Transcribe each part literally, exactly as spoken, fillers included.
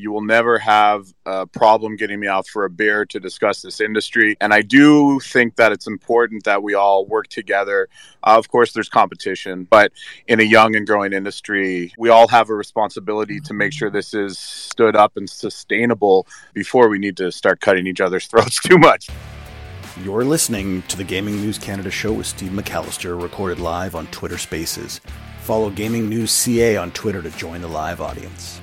You will never have a problem getting me out for a beer to discuss this industry. And I do think that it's important that we all work together. Uh, of course, there's competition, but in a young and growing industry, we all have a responsibility to make sure this is stood up and sustainable before we need to start cutting each other's throats too much. You're listening to the Gaming News Canada show with Steve McAllister, recorded live on Twitter Spaces. Follow Gaming News C A on Twitter to join the live audience.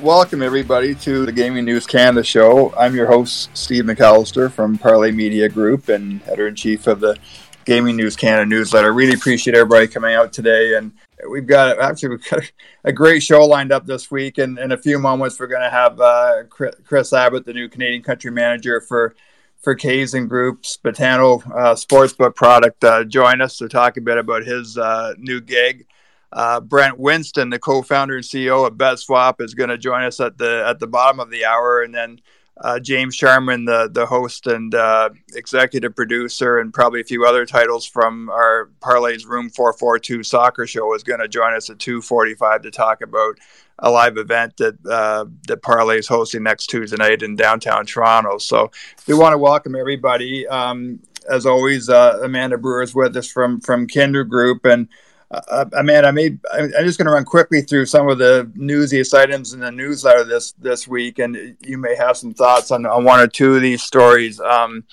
Welcome, everybody, to the Gaming News Canada show. I'm your host, Steve McAllister from Parlay Media Group and editor-in-chief of the Gaming News Canada newsletter. Really appreciate everybody coming out today. And we've got, actually, we've got a great show lined up this week. And in a few moments, we're going to have uh, Chris Abbott, the new Canadian country manager for for Kaizen Group's Betano uh, sportsbook product, uh, join us to talk a bit about his uh, new gig. Uh, Brent Winston, the co-founder and C E O of BetSwap, is going to join us at the at the bottom of the hour, and then uh, James Sharman, the the host and uh, executive producer, and probably a few other titles from our Parlay's Room four forty-two soccer show, is going to join us at two forty-five to talk about a live event that uh, that Parlay is hosting next Tuesday night in downtown Toronto. So we want to welcome everybody. Um, as always, uh, Amanda Brewer is with us from from Kindred Group, and. Uh, Amanda, I made, I'm just going to run quickly through some of the newsiest items in the newsletter this, this week, and you may have some thoughts on, on one or two of these stories. Um,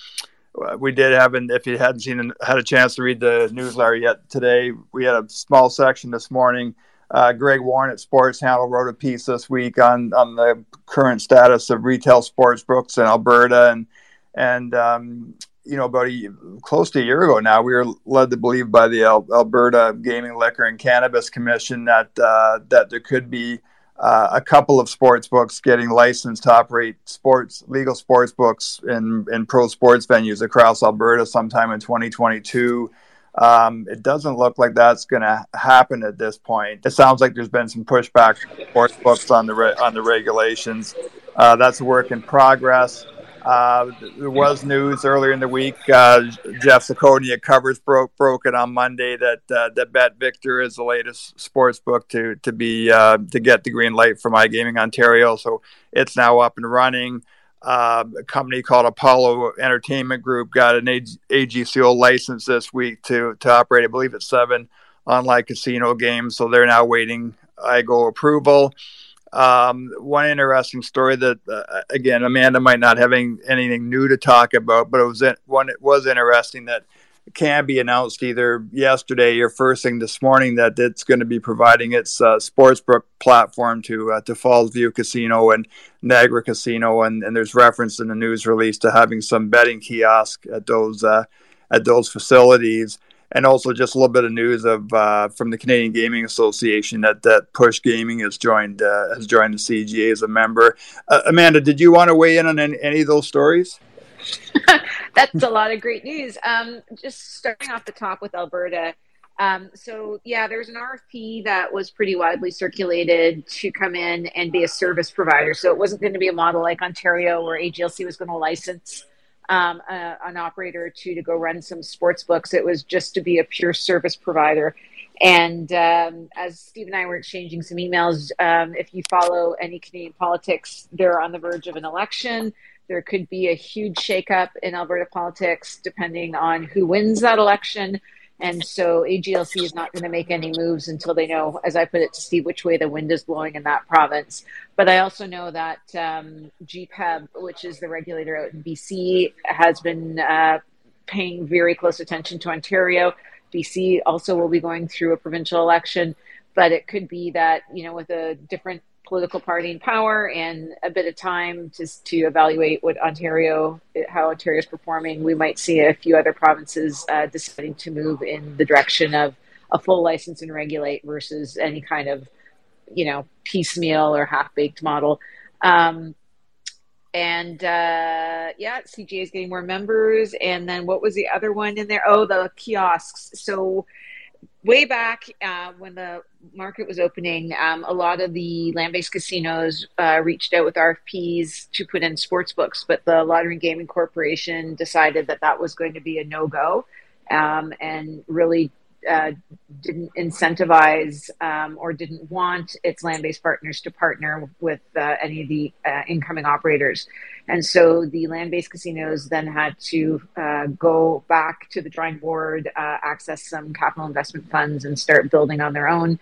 we did have, and if you hadn't seen had a chance to read the newsletter yet today, we had a small section this morning. Uh, Greg Warren at Sports Handle wrote a piece this week on, on the current status of retail sportsbooks in Alberta, and and um, you know, about a, close to a year ago now, we were led to believe by the Al- Alberta Gaming, Liquor, and Cannabis Commission that uh, that there could be uh, a couple of sportsbooks getting licensed to operate sports legal sportsbooks in, in pro sports venues across Alberta sometime in twenty twenty-two. Um, it doesn't look like that's going to happen at this point. It sounds like there's been some pushback from sportsbooks on the re- on the regulations. Uh, that's a work in progress. Uh, there was news earlier in the week. Uh, Jeff Saccone at Covers broke broke it on Monday that uh, that Bet Victor is the latest sports book to to be uh, to get the green light from iGaming Ontario. So it's now up and running. Uh, a company called Apollo Entertainment Group got an A G C O license this week to to operate, I believe it's seven online casino games. So they're now waiting I G O approval. Um, one interesting story that, uh, again, Amanda might not have any, anything new to talk about, but it was in, one. It was interesting that Canby announced either yesterday or first thing this morning that it's going to be providing its uh, sportsbook platform to uh, to Falls View Casino and Niagara Casino, and, and there's reference in the news release to having some betting kiosks at those uh, at those facilities. And also just a little bit of news of uh, from the Canadian Gaming Association that, that Push Gaming has joined uh, has joined the C G A as a member. Uh, Amanda, did you want to weigh in on any, any of those stories? That's a lot of great news. Um, just starting off the top with Alberta. Um, so, yeah, there's an R F P that was pretty widely circulated to come in and be a service provider. So it wasn't going to be a model like Ontario where A G L C was going to license Um, uh, an operator to to go run some sports books. It was just to be a pure service provider. And um, as Steve and I were exchanging some emails, um, if you follow any Canadian politics, they're on the verge of an election. There could be a huge shakeup in Alberta politics, depending on who wins that election. And so A G L C is not going to make any moves until they know, as I put it to Steve, which way the wind is blowing in that province. But I also know that um, G P E B, which is the regulator out in B C, has been uh, paying very close attention to Ontario. B C also will be going through a provincial election, but it could be that, you know, with a different political party in power and a bit of time just to evaluate what Ontario, how Ontario is performing, we might see a few other provinces uh, deciding to move in the direction of a full license and regulate versus any kind of, you know, piecemeal or half-baked model. Um, and uh, yeah, C G A is getting more members. And then what was the other one in there? Oh, the kiosks. So way back uh, when the market was opening, um, a lot of the land-based casinos uh, reached out with R F Ps to put in sports books, but the Lottery and Gaming Corporation decided that that was going to be a no-go um, and really uh, didn't incentivize um, or didn't want its land-based partners to partner with uh, any of the uh, incoming operators. And so the land-based casinos then had to uh, go back to the drawing board, uh, access some capital investment funds, and start building on their own.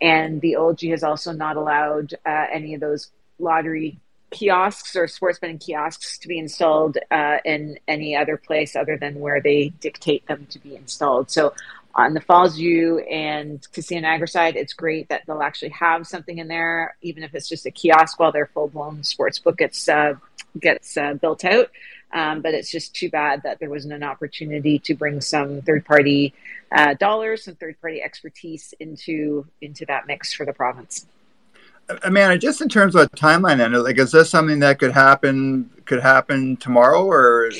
And the O L G has also not allowed uh, any of those lottery kiosks or sports betting kiosks to be installed uh, in any other place other than where they dictate them to be installed. So on the Falls U and Casino Niagara side, it's great that they'll actually have something in there, even if it's just a kiosk while their full-blown sports book gets, uh, gets uh, built out. Um, but it's just too bad that there wasn't an opportunity to bring some third-party uh, dollars, some third-party expertise into into that mix for the province. Amanda, just in terms of a timeline, then, like, is this something that could happen? Could happen tomorrow, or?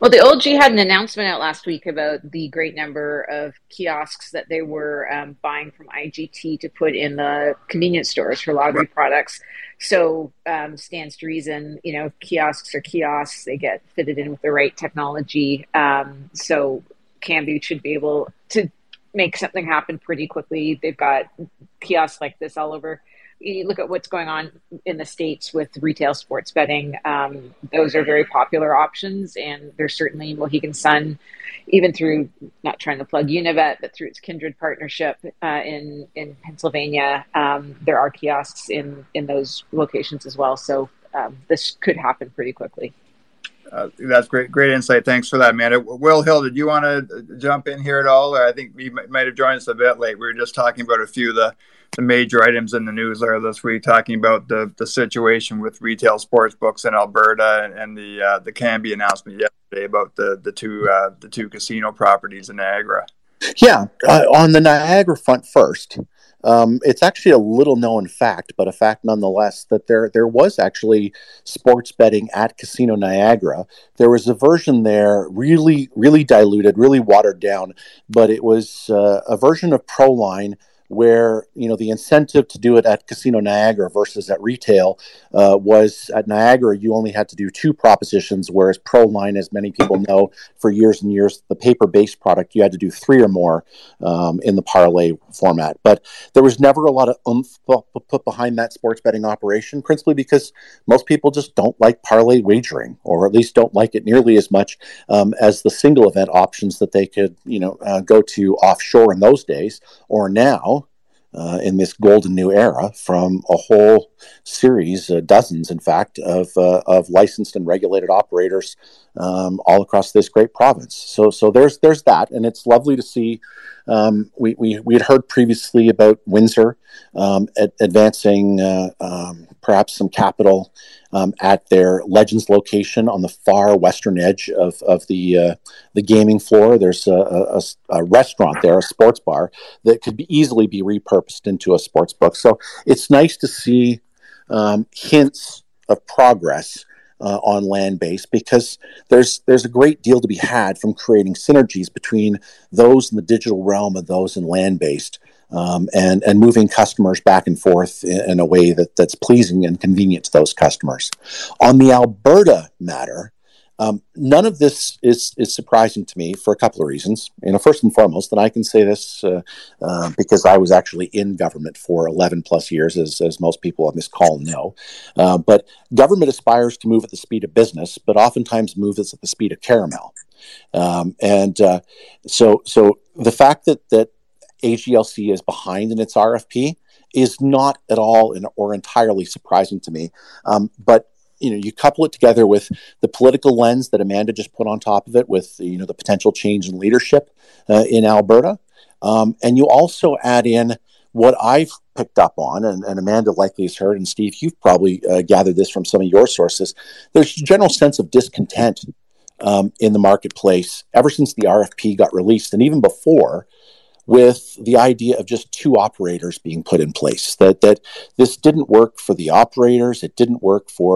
Well, the O L G had an announcement out last week about the great number of kiosks that they were um, buying from I G T to put in the convenience stores for lottery right. products. So um, stands to reason, you know, kiosks are kiosks. They get fitted in with the right technology. Um, so Kambu should be able to make something happen pretty quickly. They've got kiosks like this all over. You look at what's going on in the States with retail sports betting. Um, those are very popular options, and there's certainly Mohegan Sun, even through, not trying to plug Unibet, but through its Kindred partnership uh, in, in Pennsylvania, um, there are kiosks in, in those locations as well. So um, this could happen pretty quickly. Uh, that's great. Great insight. Thanks for that, Amanda. Will Hill, did you want to jump in here at all? I think you might have joined us a bit late. We were just talking about a few of the, the major items in the news there this week, talking about the, the situation with retail sports books in Alberta and, and the uh, the Kambu announcement yesterday about the the two uh, the two casino properties in Niagara. Yeah, uh, on the Niagara front first. Um, it's actually a little-known fact, but a fact nonetheless, that there there was actually sports betting at Casino Niagara. There was a version there, really, really diluted, really watered down, but it was uh, a version of Proline where, you know, the incentive to do it at Casino Niagara versus at retail uh, was at Niagara, you only had to do two propositions, whereas Proline, as many people know, for years and years, the paper-based product, you had to do three or more um, in the parlay format. But there was never a lot of oomph put behind that sports betting operation, principally because most people just don't like parlay wagering, or at least don't like it nearly as much um, as the single event options that they could, you know, uh, go to offshore in those days, or now. Uh, in this golden new era from a whole series, uh, dozens in fact, of uh, of licensed and regulated operators um, all across this great province. So so there's there's that, and it's lovely to see. Um, we, we, we had heard previously about Windsor um, ad- advancing uh, um, perhaps some capital um, at their Legends location on the far western edge of, of the uh, the gaming floor. There's a, a, a restaurant there, a sports bar, that could be easily be repurposed into a sports book. So it's nice to see um, hints of progress Uh, on land-based, because there's there's a great deal to be had from creating synergies between those in the digital realm and those in land-based, um, and and moving customers back and forth in, in a way that, that's pleasing and convenient to those customers. On the Alberta matter, um, none of this is is surprising to me for a couple of reasons. You know, first and foremost, and I can say this uh, uh, because I was actually in government for eleven plus years, as as most people on this call know. Uh, but government aspires to move at the speed of business, but oftentimes moves at the speed of caramel. Um, and uh, so, so the fact that that A G L C is behind in its R F P is not at all in, or entirely surprising to me. Um, but you know, you couple it together with the political lens that Amanda just put on top of it with, you know, the potential change in leadership uh, in Alberta. Um, and you also add in what I've picked up on, and, and Amanda likely has heard, and Steve, you've probably uh, gathered this from some of your sources. There's a general sense of discontent um, in the marketplace ever since the R F P got released, and even before, with the idea of just two operators being put in place, that that this didn't work for the operators, it didn't work for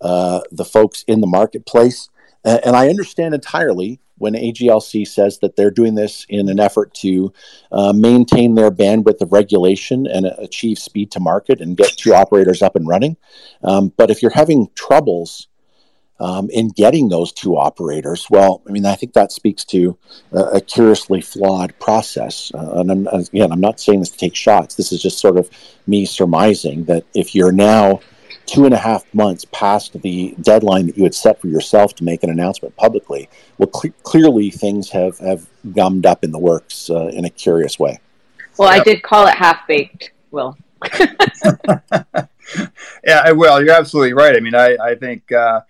uh, the folks in the marketplace. Uh, and I understand entirely when A G L C says that they're doing this in an effort to uh, maintain their bandwidth of regulation and uh, achieve speed to market and get two operators up and running. Um, but if you're having troubles um, in getting those two operators. Well, I mean, I think that speaks to a, a curiously flawed process. Uh, and I'm, again, I'm not saying this to take shots. This is just sort of me surmising that if you're now two and a half months past the deadline that you had set for yourself to make an announcement publicly, well, cl- clearly things have, have gummed up in the works uh, in a curious way. Well, yep. I did call it half-baked, Will. Yeah, well, you're absolutely right. I mean, I, I think, uh,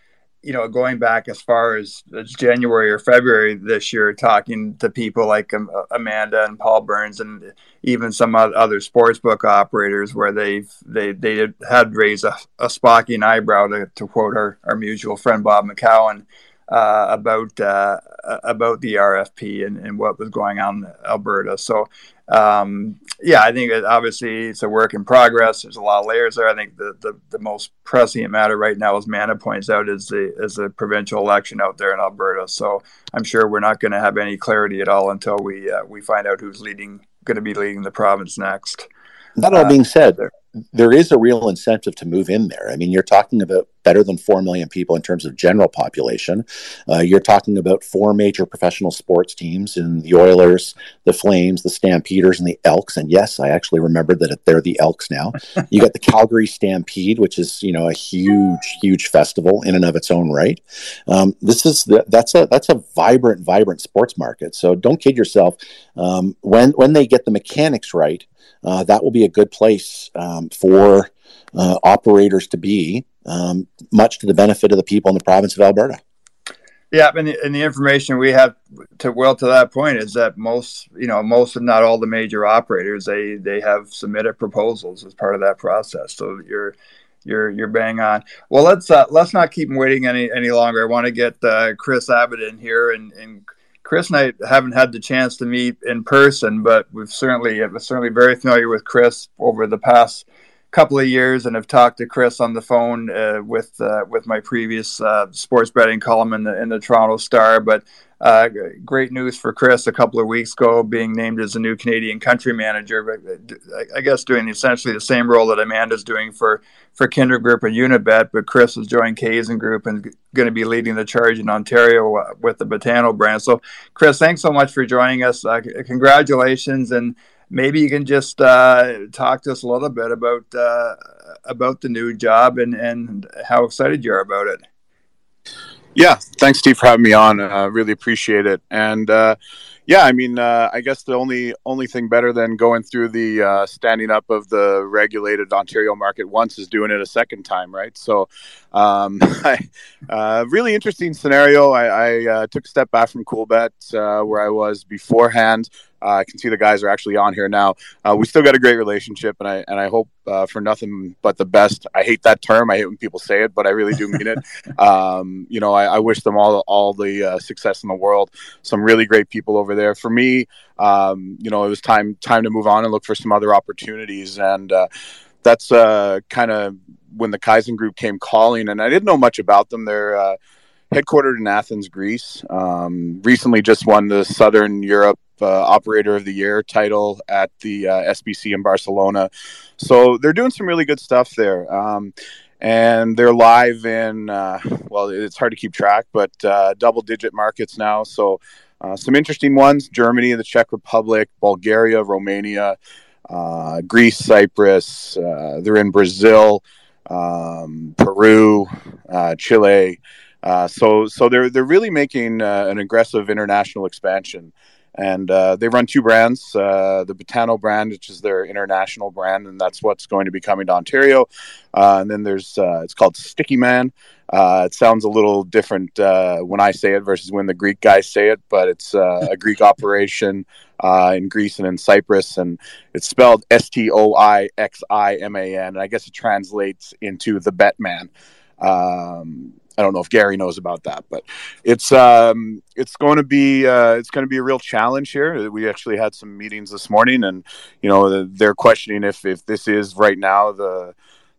you know, going back as far as January or February this year, talking to people like um, Amanda and Paul Burns and even some other sportsbook operators where they've, they they had raised a, a Spocky eyebrow, to, to quote our, our mutual friend Bob McCowan, uh, about uh, about the R F P and, and what was going on in Alberta. So, um, yeah, I think it, obviously it's a work in progress. There's a lot of layers there. I think the, the, the most pressing matter right now, as Amanda points out, is the is the provincial election out there in Alberta. So I'm sure we're not going to have any clarity at all until we uh, we find out who's leading, going to be leading the province next. That all uh, being said, there. there is a real incentive to move in there. I mean, you're talking about better than four million people in terms of general population. Uh, you're talking about four major professional sports teams in the Oilers, the Flames, the Stampeders, and the Elks. And yes, I actually remembered that they're the Elks now. You got the Calgary Stampede, which is, you know, a huge, huge festival in and of its own right. Um, this is the, that's a that's a vibrant, vibrant sports market. So don't kid yourself. Um, when when they get the mechanics right, Uh, that will be a good place um, for uh, operators to be, um, much to the benefit of the people in the province of Alberta. Yeah, and the, and the information we have to Will to that point is that most, you know, most if not all the major operators, they they have submitted proposals as part of that process. So you're you're you're bang on. Well, let's uh, let's not keep them waiting any any longer. I want to get uh, Chris Abbott in here and. and Chris and I haven't had the chance to meet in person, but we've certainly I'm certainly very familiar with Chris over the past couple of years, and have talked to Chris on the phone uh, with uh, with my previous uh, sports betting column in the in the Toronto Star. But uh, great news for Chris a couple of weeks ago, being named as the new Canadian country manager. I guess doing essentially the same role that Amanda's doing for for Kindred Group and Unibet, but Chris has joined Kaizen Group and going to be leading the charge in Ontario uh, with the Betano brand. So, Chris, thanks so much for joining us. Uh, congratulations, and maybe you can just uh, talk to us a little bit about uh, about the new job and, and how excited you are about it. Yeah, thanks, Steve, for having me on. I uh, really appreciate it. And uh, yeah, I mean, uh, I guess the only only thing better than going through the uh, standing up of the regulated Ontario market once is doing it a second time, right? So, um, I, uh, really interesting scenario. I, I uh, took a step back from Coolbet, uh, where I was beforehand. Uh, I can see the guys are actually on here now. Uh, we still got a great relationship, and I and I hope uh, for nothing but the best. I hate that term. I hate when people say it, but I really do mean it. Um, you know, I, I wish them all all the uh, success in the world. Some really great people over there. For me, um, you know, it was time time to move on and look for some other opportunities, and uh, that's uh, kind of when the Kaizen Group came calling. And I didn't know much about them. They're uh, headquartered in Athens, Greece. Um, recently, just won the Southern Europe Uh, Operator of the Year title at the uh, S B C in Barcelona. So they're doing some really good stuff there. Um, and they're live in, uh, well, it's hard to keep track, but uh, double digit markets now. So uh, some interesting ones: Germany, the Czech Republic, Bulgaria, Romania, uh, Greece, Cyprus. Uh, they're in Brazil, um, Peru, uh, Chile. Uh, so so they're, they're really making uh, an aggressive international expansion. And uh, they run two brands, uh, the Betano brand, which is their international brand, and that's what's going to be coming to Ontario. Uh, and then there's, uh, it's called Sticky Man. Uh, it sounds a little different uh, when I say it versus when the Greek guys say it, but it's uh, a Greek operation uh, in Greece and in Cyprus, and it's spelled S T O I X I M A N, and I guess it translates into the Bet Man. Um, I don't know if Gary knows about that, but it's um, it's going to be uh, it's going to be a real challenge here. We actually had some meetings this morning, and you know they're questioning if, if this is right now the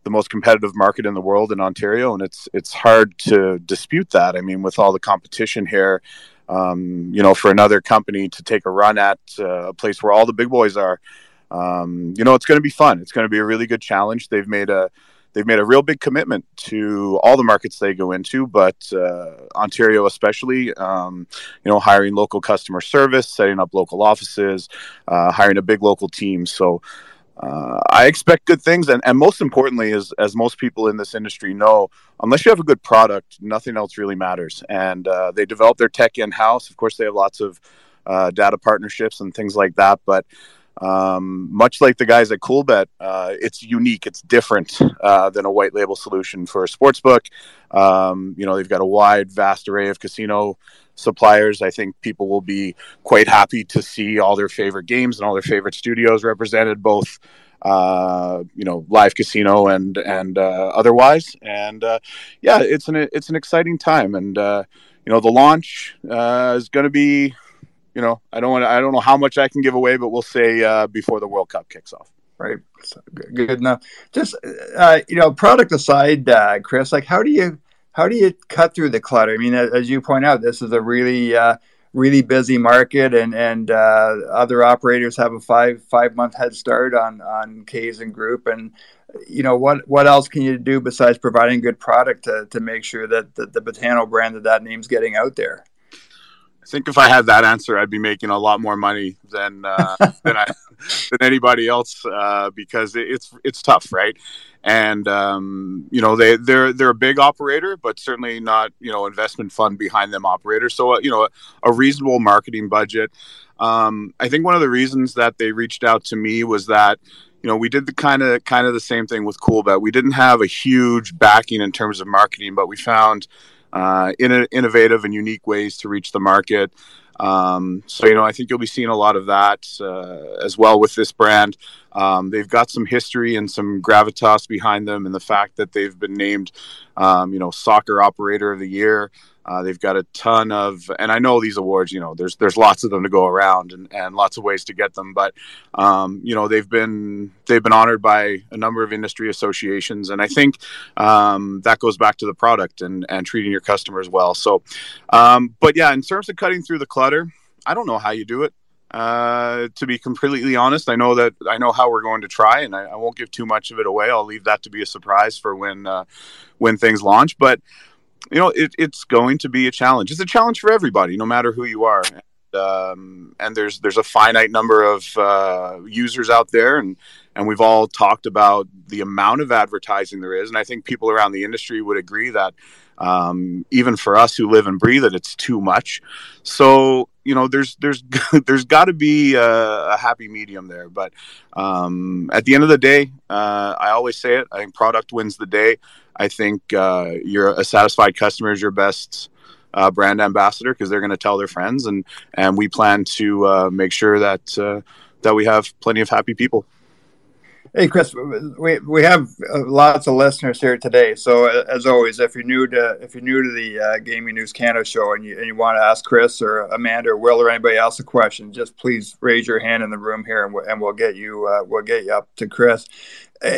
the most competitive market in the world in Ontario, and it's it's hard to dispute that. I mean, with all the competition here, um, you know, for another company to take a run at uh, a place where all the big boys are, um, you know, it's going to be fun. It's going to be a really good challenge. They've made a they've made a real big commitment to all the markets they go into, but uh, Ontario especially, um, you know, hiring local customer service, setting up local offices, uh, hiring a big local team. So uh, I expect good things. And, and most importantly, is, as most people in this industry know, unless you have a good product, nothing else really matters. And uh, they develop their tech in-house. Of course, they have lots of uh, data partnerships and things like that, but Um, much like the guys at Coolbet, uh, it's unique, it's different uh, than a white label solution for a sportsbook. Um, you know, they've got a wide, vast array of casino suppliers. I think people will be quite happy to see all their favorite games and all their favorite studios represented, both, uh, you know, live casino and and uh, otherwise. And uh, yeah, it's an it's an exciting time, and uh, you know, the launch uh, is going to be. You know, I don't want to, I don't know how much I can give away, but we'll say uh, before the World Cup kicks off. Right. So good, good enough. Just, uh, you know, product aside, uh, Chris, like how do you, how do you cut through the clutter? I mean, as you point out, this is a really, uh, really busy market, and, and uh, other operators have a five, five month head start on, on Kaizen Group. And, you know, what, what else can you do besides providing good product to, to make sure that the, the Betano brand of that name's getting out there? I think if I had that answer, I'd be making a lot more money than uh, than I than anybody else uh, because it, it's it's tough, right? And um, you know, they they're they're a big operator, but certainly not, you know, investment fund behind them operator. So uh, you know, a, a reasonable marketing budget. Um, I think one of the reasons that they reached out to me was that, you know, we did the kind of kind of the same thing with Coolbet. We didn't have a huge backing in terms of marketing, but we found uh in innovative and unique ways to reach the market. Um, so, you know, I think you'll be seeing a lot of that uh, as well with this brand. Um, they've got some history and some gravitas behind them, and the fact that they've been named, um, you know, Soccer Operator of the Year. Uh, they've got a ton of, and I know these awards, you know, there's there's lots of them to go around, and, and lots of ways to get them. But, um, you know, they've been they've been honored by a number of industry associations. And I think um, that goes back to the product and, and treating your customers well. So, um, but yeah, in terms of cutting through the clutter, I don't know how you do it. Uh, to be completely honest, I know that I know how we're going to try, and I, I won't give too much of it away. I'll leave that to be a surprise for when uh, when things launch. But you know, it, it's going to be a challenge. It's a challenge for everybody, no matter who you are. And, um, and there's there's a finite number of uh, users out there, and and we've all talked about the amount of advertising there is, and I think people around the industry would agree that um, even for us who live and breathe it, it's too much. So, you know, there's there's there's got to be a, a happy medium there. But um, at the end of the day, uh, I always say it. I think product wins the day. I think uh, you're a satisfied customer is your best uh, brand ambassador, because they're going to tell their friends, and and we plan to uh, make sure that uh, that we have plenty of happy people. Hey, Chris, we we have lots of listeners here today. So as always, if you're new to if you're new to the uh, Gaming News Canada show, and you and you want to ask Chris or Amanda or Will or anybody else a question, just please raise your hand in the room here, and we'll, and we'll get you uh, we'll get you up to Chris.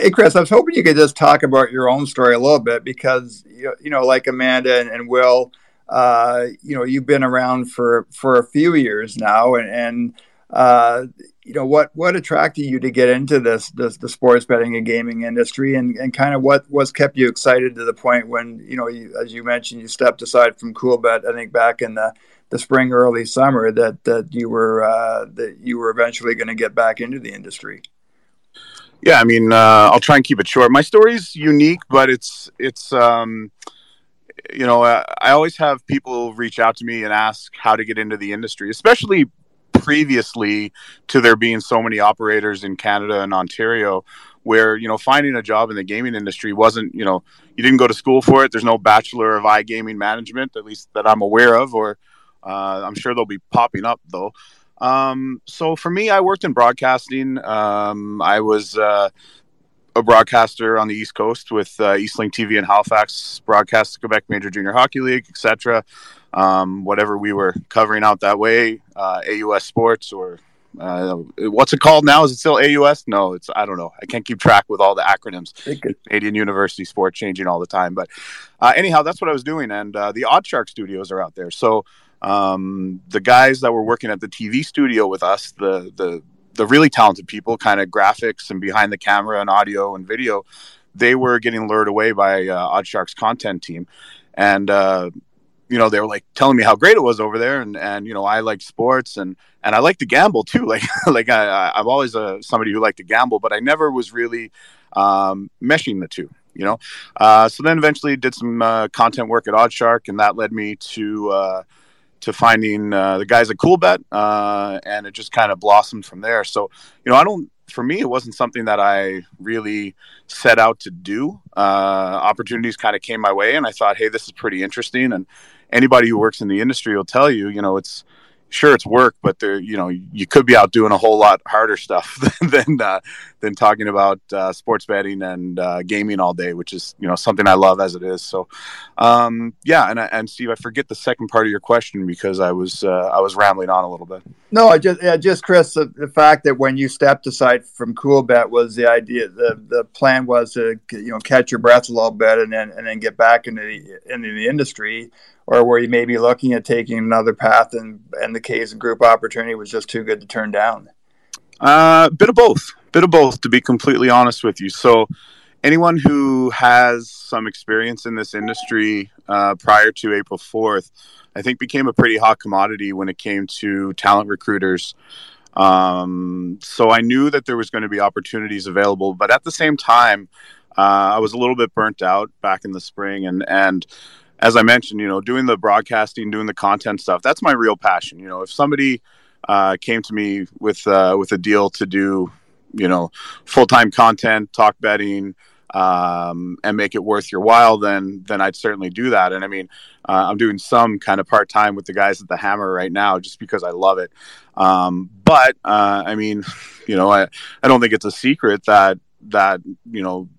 Hey, Chris, I was hoping you could just talk about your own story a little bit, because you you know, like Amanda and, and Will, uh, you know, you've been around for for a few years now, and and uh, you know, what, what attracted you to get into this, this the sports betting and gaming industry, and, and kind of what was kept you excited to the point when, you know, you, as you mentioned, you stepped aside from Coolbet, I think back in the, the spring, early summer, that, that you were, uh, that you were eventually going to get back into the industry. Yeah. I mean, uh, I'll try and keep it short. My story's unique, but it's, it's, um, you know, I, I always have people reach out to me and ask how to get into the industry, especially previously to there being so many operators in Canada and Ontario, where, you know, finding a job in the gaming industry wasn't, you know, you didn't go to school for it. There's no bachelor of iGaming management, at least that I'm aware of, or uh, I'm sure they'll be popping up though. Um, so for me, I worked in broadcasting. Um, I was uh, a broadcaster on the East Coast with uh, Eastlink T V in Halifax, broadcast the Quebec Major Junior Hockey League, et cetera. Um, whatever we were covering out that way, uh, A U S Sports, or uh, what's it called now? Is it still A U S? No, it's, I don't know. I can't keep track with all the acronyms. Canadian University Sport changing all the time. But uh, anyhow, that's what I was doing. And uh, the Odd Shark studios are out there. So um, the guys that were working at the T V studio with us, the the the really talented people, kind of graphics and behind the camera and audio and video, they were getting lured away by uh, Odd Shark's content team. And, uh, you know, they were like telling me how great it was over there. And, and, you know, I liked sports and, and I like to gamble too. Like, like I, I've always uh, somebody who liked to gamble, but I never was really um, meshing the two, you know? Uh, so then eventually did some uh, content work at Odd Shark, and that led me to, uh, to finding uh, the guys at Coolbet, uh, and it just kind of blossomed from there. So, you know, I don't, for me, it wasn't something that I really set out to do. Uh, opportunities kind of came my way, and I thought, hey, this is pretty interesting. And anybody who works in the industry will tell you, you know, it's sure it's work, but there, you know, you could be out doing a whole lot harder stuff than uh, than talking about uh, sports betting and uh, gaming all day, which is, you know, something I love as it is. So, um, yeah, and and Steve, I forget the second part of your question because I was uh, I was rambling on a little bit. No, I just yeah, just Chris, the, the fact that when you stepped aside from Coolbet was the idea. The the plan was to, you know, catch your breath a little bit and then and then get back into the, into the industry. Or where you may be looking at taking another path, and, and the Kaizen Group opportunity was just too good to turn down? Uh, bit of both. Bit of both, to be completely honest with you. So anyone who has some experience in this industry uh, prior to April fourth, I think became a pretty hot commodity when it came to talent recruiters. Um, so I knew that there was going to be opportunities available. But at the same time, uh, I was a little bit burnt out back in the spring. And, and as I mentioned, you know, doing the broadcasting, doing the content stuff, that's my real passion. You know, if somebody uh, came to me with uh, with a deal to do, you know, full-time content, talk betting, um, and make it worth your while, then then I'd certainly do that. And I mean, uh, I'm doing some kind of part-time with the guys at the Hammer right now just because I love it. Um, but, uh, I mean, you know, I, I don't think it's a secret that, that you know,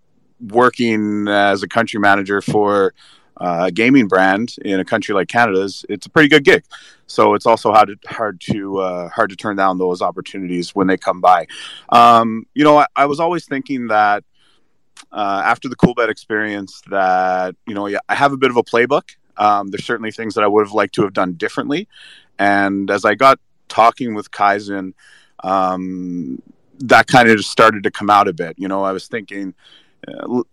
working as a country manager for – Uh, a gaming brand in a country like Canada is it's a pretty good gig, so it's also hard to hard to uh, hard to turn down those opportunities when they come by. Um, you know, I, I was always thinking that uh, after the Coolbet experience, that you know, yeah, I have a bit of a playbook. Um, there's certainly things that I would have liked to have done differently, and as I got talking with Kaizen, um, that kind of just started to come out a bit. You know, I was thinking,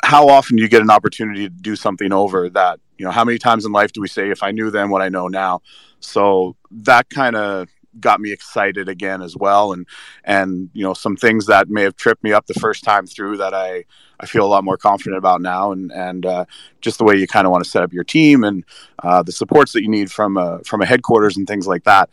how often do you get an opportunity to do something over that? You know, how many times in life do we say, if I knew then what I know now? So that kind of got me excited again as well. And, and, you know, some things that may have tripped me up the first time through that I, I feel a lot more confident about now. And, and, uh, just the way you kind of want to set up your team and, uh, the supports that you need from, uh, from a headquarters and things like that.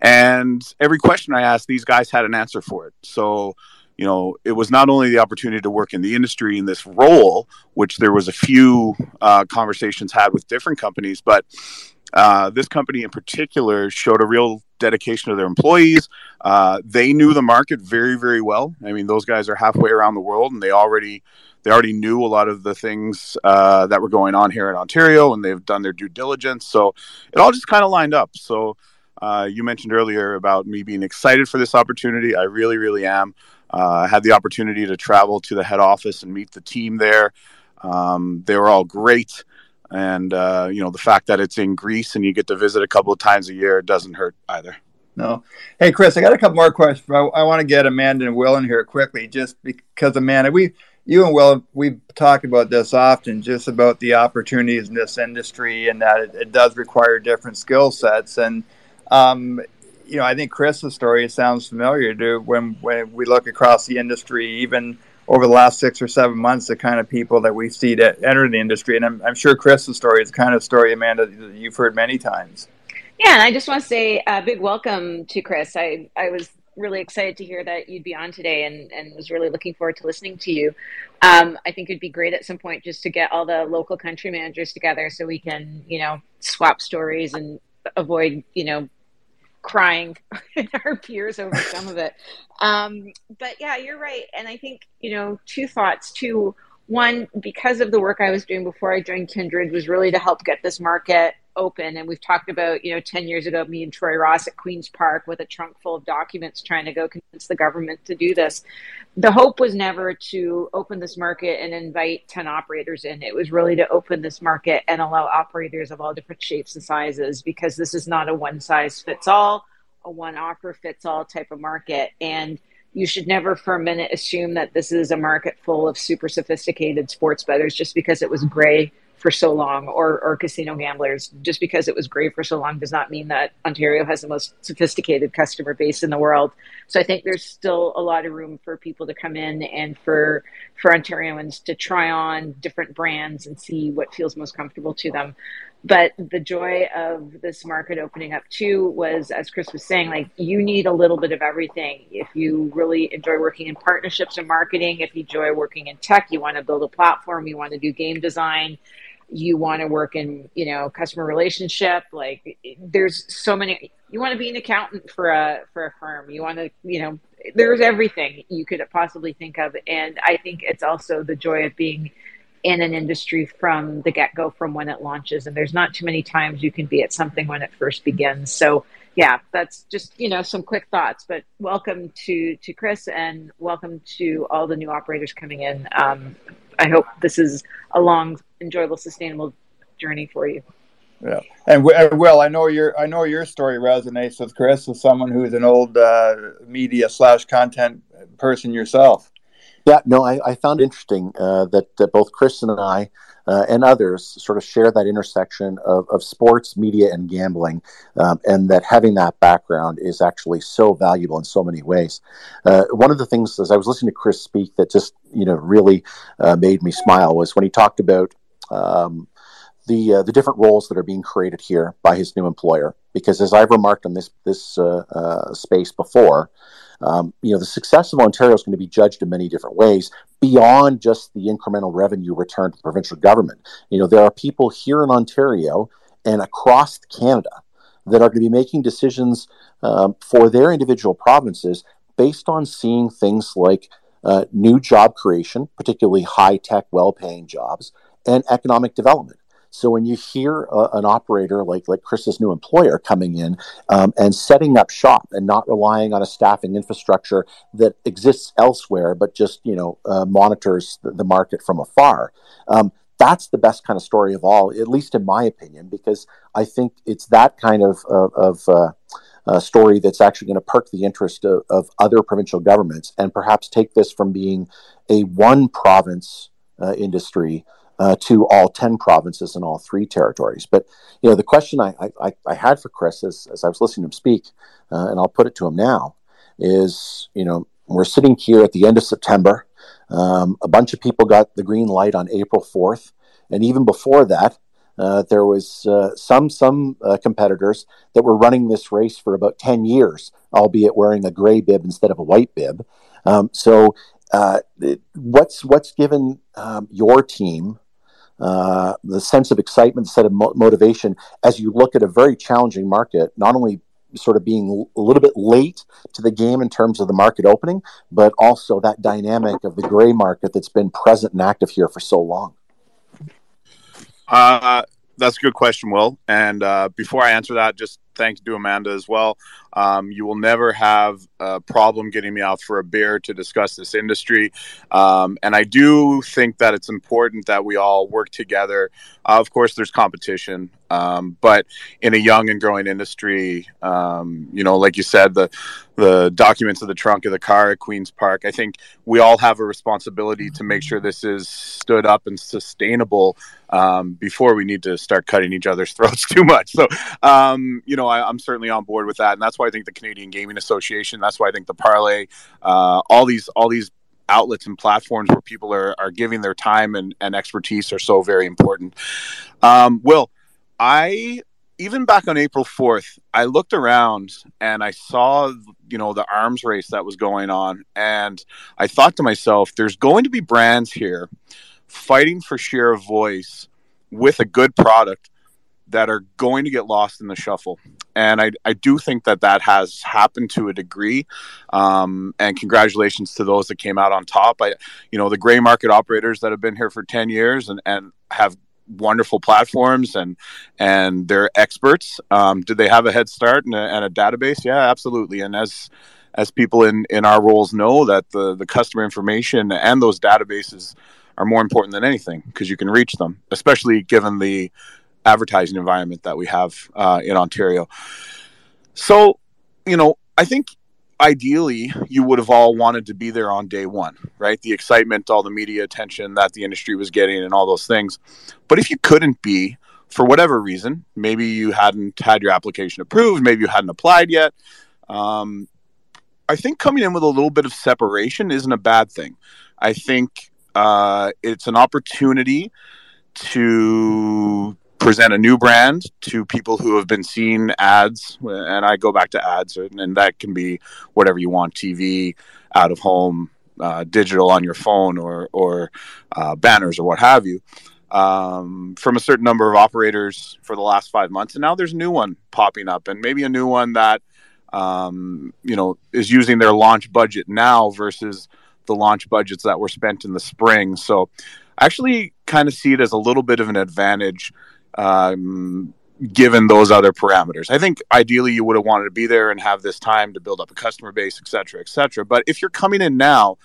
And every question I asked, these guys had an answer for it. So, you know, it was not only the opportunity to work in the industry in this role, which there was a few uh, conversations had with different companies, but uh, this company in particular showed a real dedication to their employees. Uh, they knew the market very, very well. I mean, those guys are halfway around the world, and they already they already knew a lot of the things uh, that were going on here in Ontario, and they've done their due diligence. So it all just kind of lined up. So uh, you mentioned earlier about me being excited for this opportunity. I really, really am. Uh, I had the opportunity to travel to the head office and meet the team there. Um, they were all great. And, uh, you know, the fact that it's in Greece and you get to visit a couple of times a year doesn't hurt either. No. Hey, Chris, I got a couple more questions. I, I want to get Amanda and Will in here quickly just because, Amanda, we, you and Will, we've talked about this often, just about the opportunities in this industry and that it, it does require different skill sets. And, um you know, I think Chris's story sounds familiar to when, when we look across the industry, even over the last six or seven months, the kind of people that we see that enter the industry. And I'm, I'm sure Chris's story is the kind of story, Amanda, that you've heard many times. Yeah, and I just want to say a big welcome to Chris. I, I was really excited to hear that you'd be on today and, and was really looking forward to listening to you. Um, I think it'd be great at some point just to get all the local country managers together so we can, you know, swap stories and avoid, you know, crying in our peers over some of it. Um, but yeah, you're right. And I think, you know, two thoughts too. One, because of the work I was doing before I joined Kindred was really to help get this market open. And we've talked about, you know, ten years ago, me and Troy Ross at Queen's Park with a trunk full of documents trying to go convince the government to do this. The hope was never to open this market and invite ten operators in. It was really to open this market and allow operators of all different shapes and sizes, because this is not a one size fits all, a one offer fits all type of market. And you should never for a minute assume that this is a market full of super sophisticated sports bettors just because it was gray for so long, or or casino gamblers. Just because it was gray for so long does not mean that Ontario has the most sophisticated customer base in the world. So I think there's still a lot of room for people to come in and for for Ontarians to try on different brands and see what feels most comfortable to them. But the joy of this market opening up too was, as Chris was saying, like, you need a little bit of everything. If you really enjoy working in partnerships and marketing, if you enjoy working in tech, you want to build a platform, you want to do game design, you want to work in, you know, customer relationship, like there's so many, you want to be an accountant for a, for a firm, you want to, you know, there's everything you could possibly think of. And I think it's also the joy of being in an industry from the get-go, from when it launches, and there's not too many times you can be at something when it first begins. So yeah, that's just, you know, some quick thoughts, but welcome to to Chris and welcome to all the new operators coming in. um I hope this is a long, enjoyable, sustainable journey for you. Yeah, and Will, I know your I know your story resonates with Chris as someone who's an old uh, media slash content person yourself. Yeah, no, I, I found it interesting uh, that, that both Chris and I uh, and others sort of share that intersection of, of sports, media, and gambling, um, and that having that background is actually so valuable in so many ways. Uh, one of the things, as I was listening to Chris speak, that just, you know, really uh, made me smile was when he talked about um, the uh, the different roles that are being created here by his new employer. Because as I've remarked on this this uh, uh, space before, Um, you know, the success of Ontario is going to be judged in many different ways beyond just the incremental revenue return to the provincial government. You know, there are people here in Ontario and across Canada that are going to be making decisions um, for their individual provinces based on seeing things like uh, new job creation, particularly high-tech, well-paying jobs, and economic development. So when you hear uh, an operator like like Chris's new employer coming in um, and setting up shop and not relying on a staffing infrastructure that exists elsewhere, but just, you know, uh, monitors the, the market from afar, um, that's the best kind of story of all, at least in my opinion, because I think it's that kind of of, of uh, uh, story that's actually going to perk the interest of, of other provincial governments and perhaps take this from being a one province uh, industry Uh, to all ten provinces and all three territories. But, you know, the question I, I, I had for Chris is, as I was listening to him speak, uh, and I'll put it to him now, is, you know, we're sitting here at the end of September. Um, a bunch of people got the green light on April fourth. And even before that, uh, there was uh, some, some uh, competitors that were running this race for about ten years, albeit wearing a gray bib instead of a white bib. Um, so uh, it, what's, what's given um, your team Uh, the sense of excitement, the sense of mo- motivation as you look at a very challenging market, not only sort of being l- a little bit late to the game in terms of the market opening, but also that dynamic of the gray market that's been present and active here for so long? Uh, that's a good question, Will. And uh, before I answer that, just thanks to Amanda as well. Um, you will never have a problem getting me out for a beer to discuss this industry. Um, and I do think that it's important that we all work together. Uh, of course, there's competition, um, but in a young and growing industry, um, you know, like you said, the the documents of the trunk of the car at Queen's Park, I think we all have a responsibility to make sure this is stood up and sustainable um, before we need to start cutting each other's throats too much. So, um, you know, I, I'm certainly on board with that. And that's why I think the Canadian Gaming Association, that's why I think the Parlay, uh, all these all these outlets and platforms where people are, are giving their time and, and expertise are so very important. Um, Will, I, even back on April fourth, I looked around and I saw, you know, the arms race that was going on. And I thought to myself, there's going to be brands here fighting for share of voice with a good product that are going to get lost in the shuffle. And I, I do think that that has happened to a degree. Um, and congratulations to those that came out on top. I, you know, the gray market operators that have been here for ten years and, and have wonderful platforms and and they're experts. Um, did they have a head start and a, and a database? Yeah, absolutely. And as as people in, in our roles know, that the, the customer information and those databases are more important than anything because you can reach them, especially given the advertising environment that we have uh, in Ontario. So, you know, I think ideally, you would have all wanted to be there on day one, right? The excitement, all the media attention that the industry was getting and all those things. But if you couldn't be, for whatever reason, maybe you hadn't had your application approved, maybe you hadn't applied yet, um, I think coming in with a little bit of separation isn't a bad thing. I think uh, it's an opportunity to present a new brand to people who have been seeing ads, and I go back to ads, and that can be whatever you want, T V, out of home, uh, digital on your phone, or or uh, banners or what have you, um, from a certain number of operators for the last five months. And now there's a new one popping up, and maybe a new one that um, you know is using their launch budget now versus the launch budgets that were spent in the spring. So I actually kind of see it as a little bit of an advantage um given those other parameters. I think ideally you would have wanted to be there and have this time to build up a customer base, etc., etc. But if you're coming in now,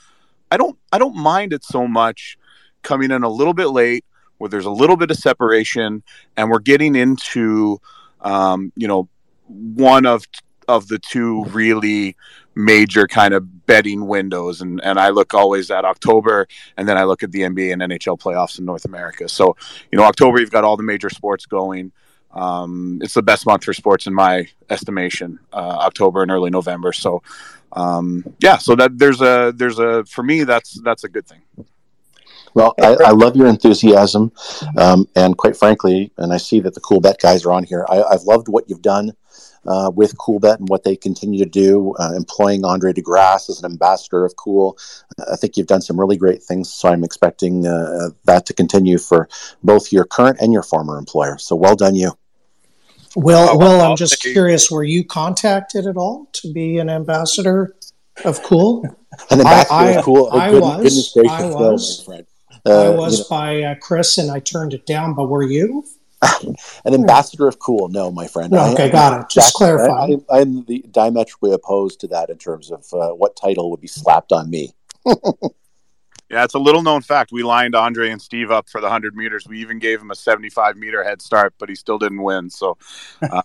I don't I don't mind it so much coming in a little bit late where there's a little bit of separation, and we're getting into um you know one of of the two really major kind of betting windows. And, and I look always at October, and then I look at the N B A and N H L playoffs in North America. So, you know, October, you've got all the major sports going. Um, it's the best month for sports in my estimation, uh, October and early November. So, um, yeah, so that there's a, there's a, for me, that's, that's a good thing. Well, I, I love your enthusiasm. Um, and quite frankly, and I see that the Coolbet guys are on here. I, I've loved what you've done Uh, with Coolbet and what they continue to do, uh, employing Andre DeGrasse as an ambassador of Cool. I think you've done some really great things, so I'm expecting uh, that to continue for both your current and your former employer. So well done you. Well, well, I'm just curious, were you contacted at all to be an ambassador of Cool? An ambassador I, I, of Cool? Oh, I, goodness, was, goodness gracious, I was. Though, my friend. Uh, I was you know. by uh, Chris, and I turned it down, but were you? An ambassador of Cool, no, my friend. No, okay, I, got it. Just clarify. I, I'm the diametrically opposed to that in terms of uh, what title would be slapped on me. Yeah, it's a little known fact. We lined Andre and Steve up for the one hundred meters. We even gave him a seventy-five meter head start, but he still didn't win. So,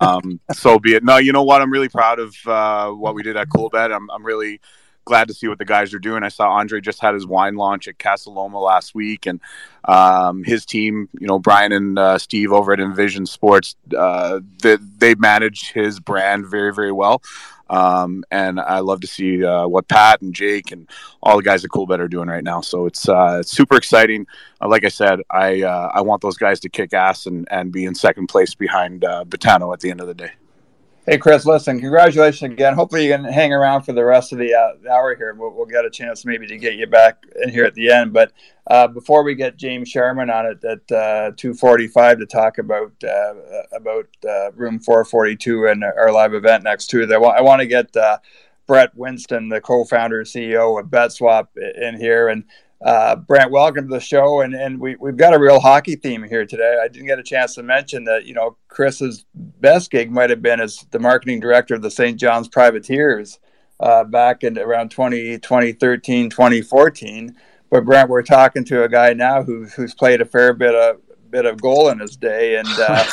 um, so be it. No, you know what? I'm really proud of uh, what we did at Coolbet. I'm, I'm really glad to see what the guys are doing. I saw Andre just had his wine launch at Casa Loma last week, and um, his team, you know, Brian and uh, Steve over at Envision Sports, uh, they, they manage his brand very, very well. Um, and I love to see uh, what Pat and Jake and all the guys at Coolbet are doing right now. So it's uh, it's super exciting. Uh, like I said, I uh, I want those guys to kick ass and, and be in second place behind uh, Betano at the end of the day. Hey, Chris, listen, congratulations again. Hopefully you can hang around for the rest of the uh, hour here. We'll, we'll get a chance maybe to get you back in here at the end. But uh, before we get James Sharman on it at uh, two forty-five to talk about uh, about uh, Room four forty-two and our live event next Tuesday, I, wa- I want to get uh, Brent Winston, the co-founder and C E O of BetSwap, in here. And uh, Brent, welcome to the show. And, and we, we've got a real hockey theme here today. I didn't get a chance to mention that, you know, Chris's best gig might have been as the marketing director of the Saint John's Privateers uh, back in around twenty thirteen, twenty fourteen. But Brent, we're talking to a guy now who, who's played a fair bit of bit of goal in his day. And, uh,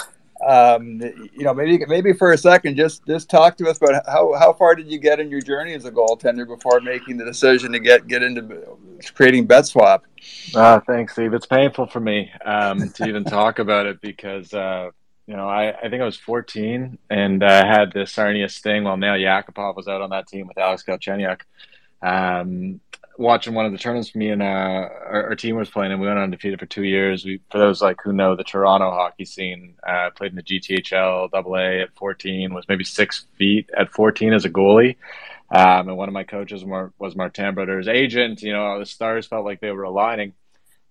um, you know, maybe maybe for a second, just, just talk to us about how, how far did you get in your journey as a goaltender before making the decision to get, get into creating BetSwap? Uh, thanks, Steve. It's painful for me um, to even talk about it because, uh, you know, I, I think I was fourteen and I uh, had this Sarnius thing while Neil Yakupov was out on that team with Alex Galchenyuk. Um, watching one of the tournaments me and uh, our, our team was playing, and we went undefeated for two years. We, for those like who know the Toronto hockey scene, uh, played in the G T H L, double A at fourteen, was maybe six feet at fourteen as a goalie. Um, and one of my coaches was Martin Brodeure's agent. You know, the stars felt like they were aligning.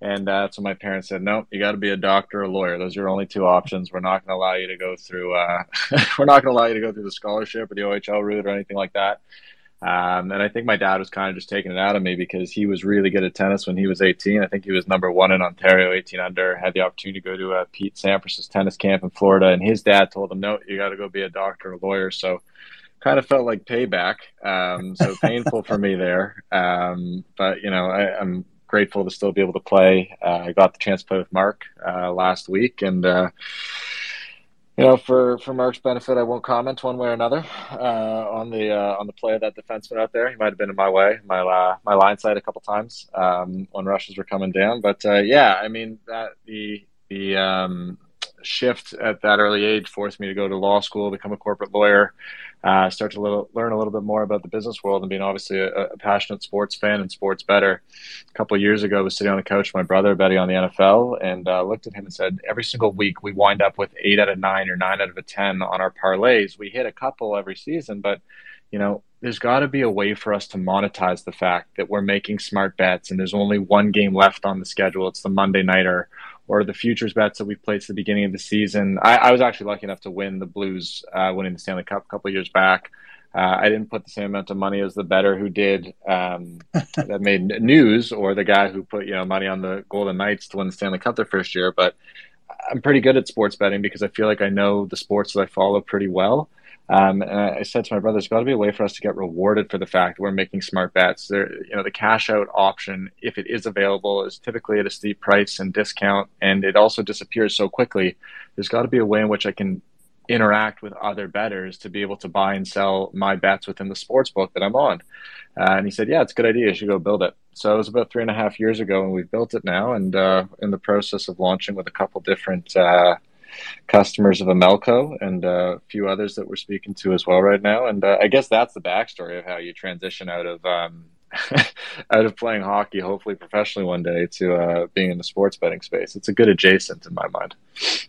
And uh, so my parents said, no, you got to be a doctor or a lawyer. Those are your only two options. We're not going to allow you to go through uh, we're not going to allow you to go through the scholarship or the O H L route or anything like that. Um, and I think my dad was kind of just taking it out of me because he was really good at tennis when he was eighteen. I think he was number one in Ontario, eighteen under, had the opportunity to go to uh, Pete Sampras's tennis camp in Florida. And his dad told him, no, you got to go be a doctor or a lawyer. So kind of felt like payback. Um, so painful for me there. Um, but, you know, I, I'm grateful to still be able to play. Uh, I got the chance to play with Mark uh, last week. And, uh, You know, for, for Mark's benefit, I won't comment one way or another uh, on the uh, on the play of that defenseman out there. He might have been in my way, my uh, my line side a couple times um, when rushes were coming down. But uh, yeah, I mean that the the um, shift at that early age forced me to go to law school, become a corporate lawyer, uh, start to little, learn a little bit more about the business world, and being obviously a, a passionate sports fan and sports bettor. A couple of years ago, I was sitting on the couch with my brother betting on the N F L, and uh, looked at him and said, every single week we wind up with eight out of nine or nine out of a ten on our parlays. We hit a couple every season, but you know, there's got to be a way for us to monetize the fact that we're making smart bets and there's only one game left on the schedule. It's the Monday nighter or the futures bets that we've placed at the beginning of the season. I, I was actually lucky enough to win the Blues uh, winning the Stanley Cup a couple of years back. Uh, I didn't put the same amount of money as the bettor who did um, that made news, or the guy who put you know money on the Golden Knights to win the Stanley Cup their first year. But I'm pretty good at sports betting because I feel like I know the sports that I follow pretty well. Um, and I said to my brother, there's got to be a way for us to get rewarded for the fact that we're making smart bets. There, you know, the cash out option, if it is available, is typically at a steep price and discount, and it also disappears so quickly. There's got to be a way in which I can interact with other bettors to be able to buy and sell my bets within the sports book that I'm on. Uh, and he said, yeah, it's a good idea. You should go build it. So it was about three and a half years ago, and we've built it now, and uh, in the process of launching with a couple different uh customers of Amelco and uh, a few others that we're speaking to as well right now. And uh, I guess that's the backstory of how you transition out of um, out of playing hockey, hopefully professionally one day, to uh, being in the sports betting space. It's a good adjacent in my mind.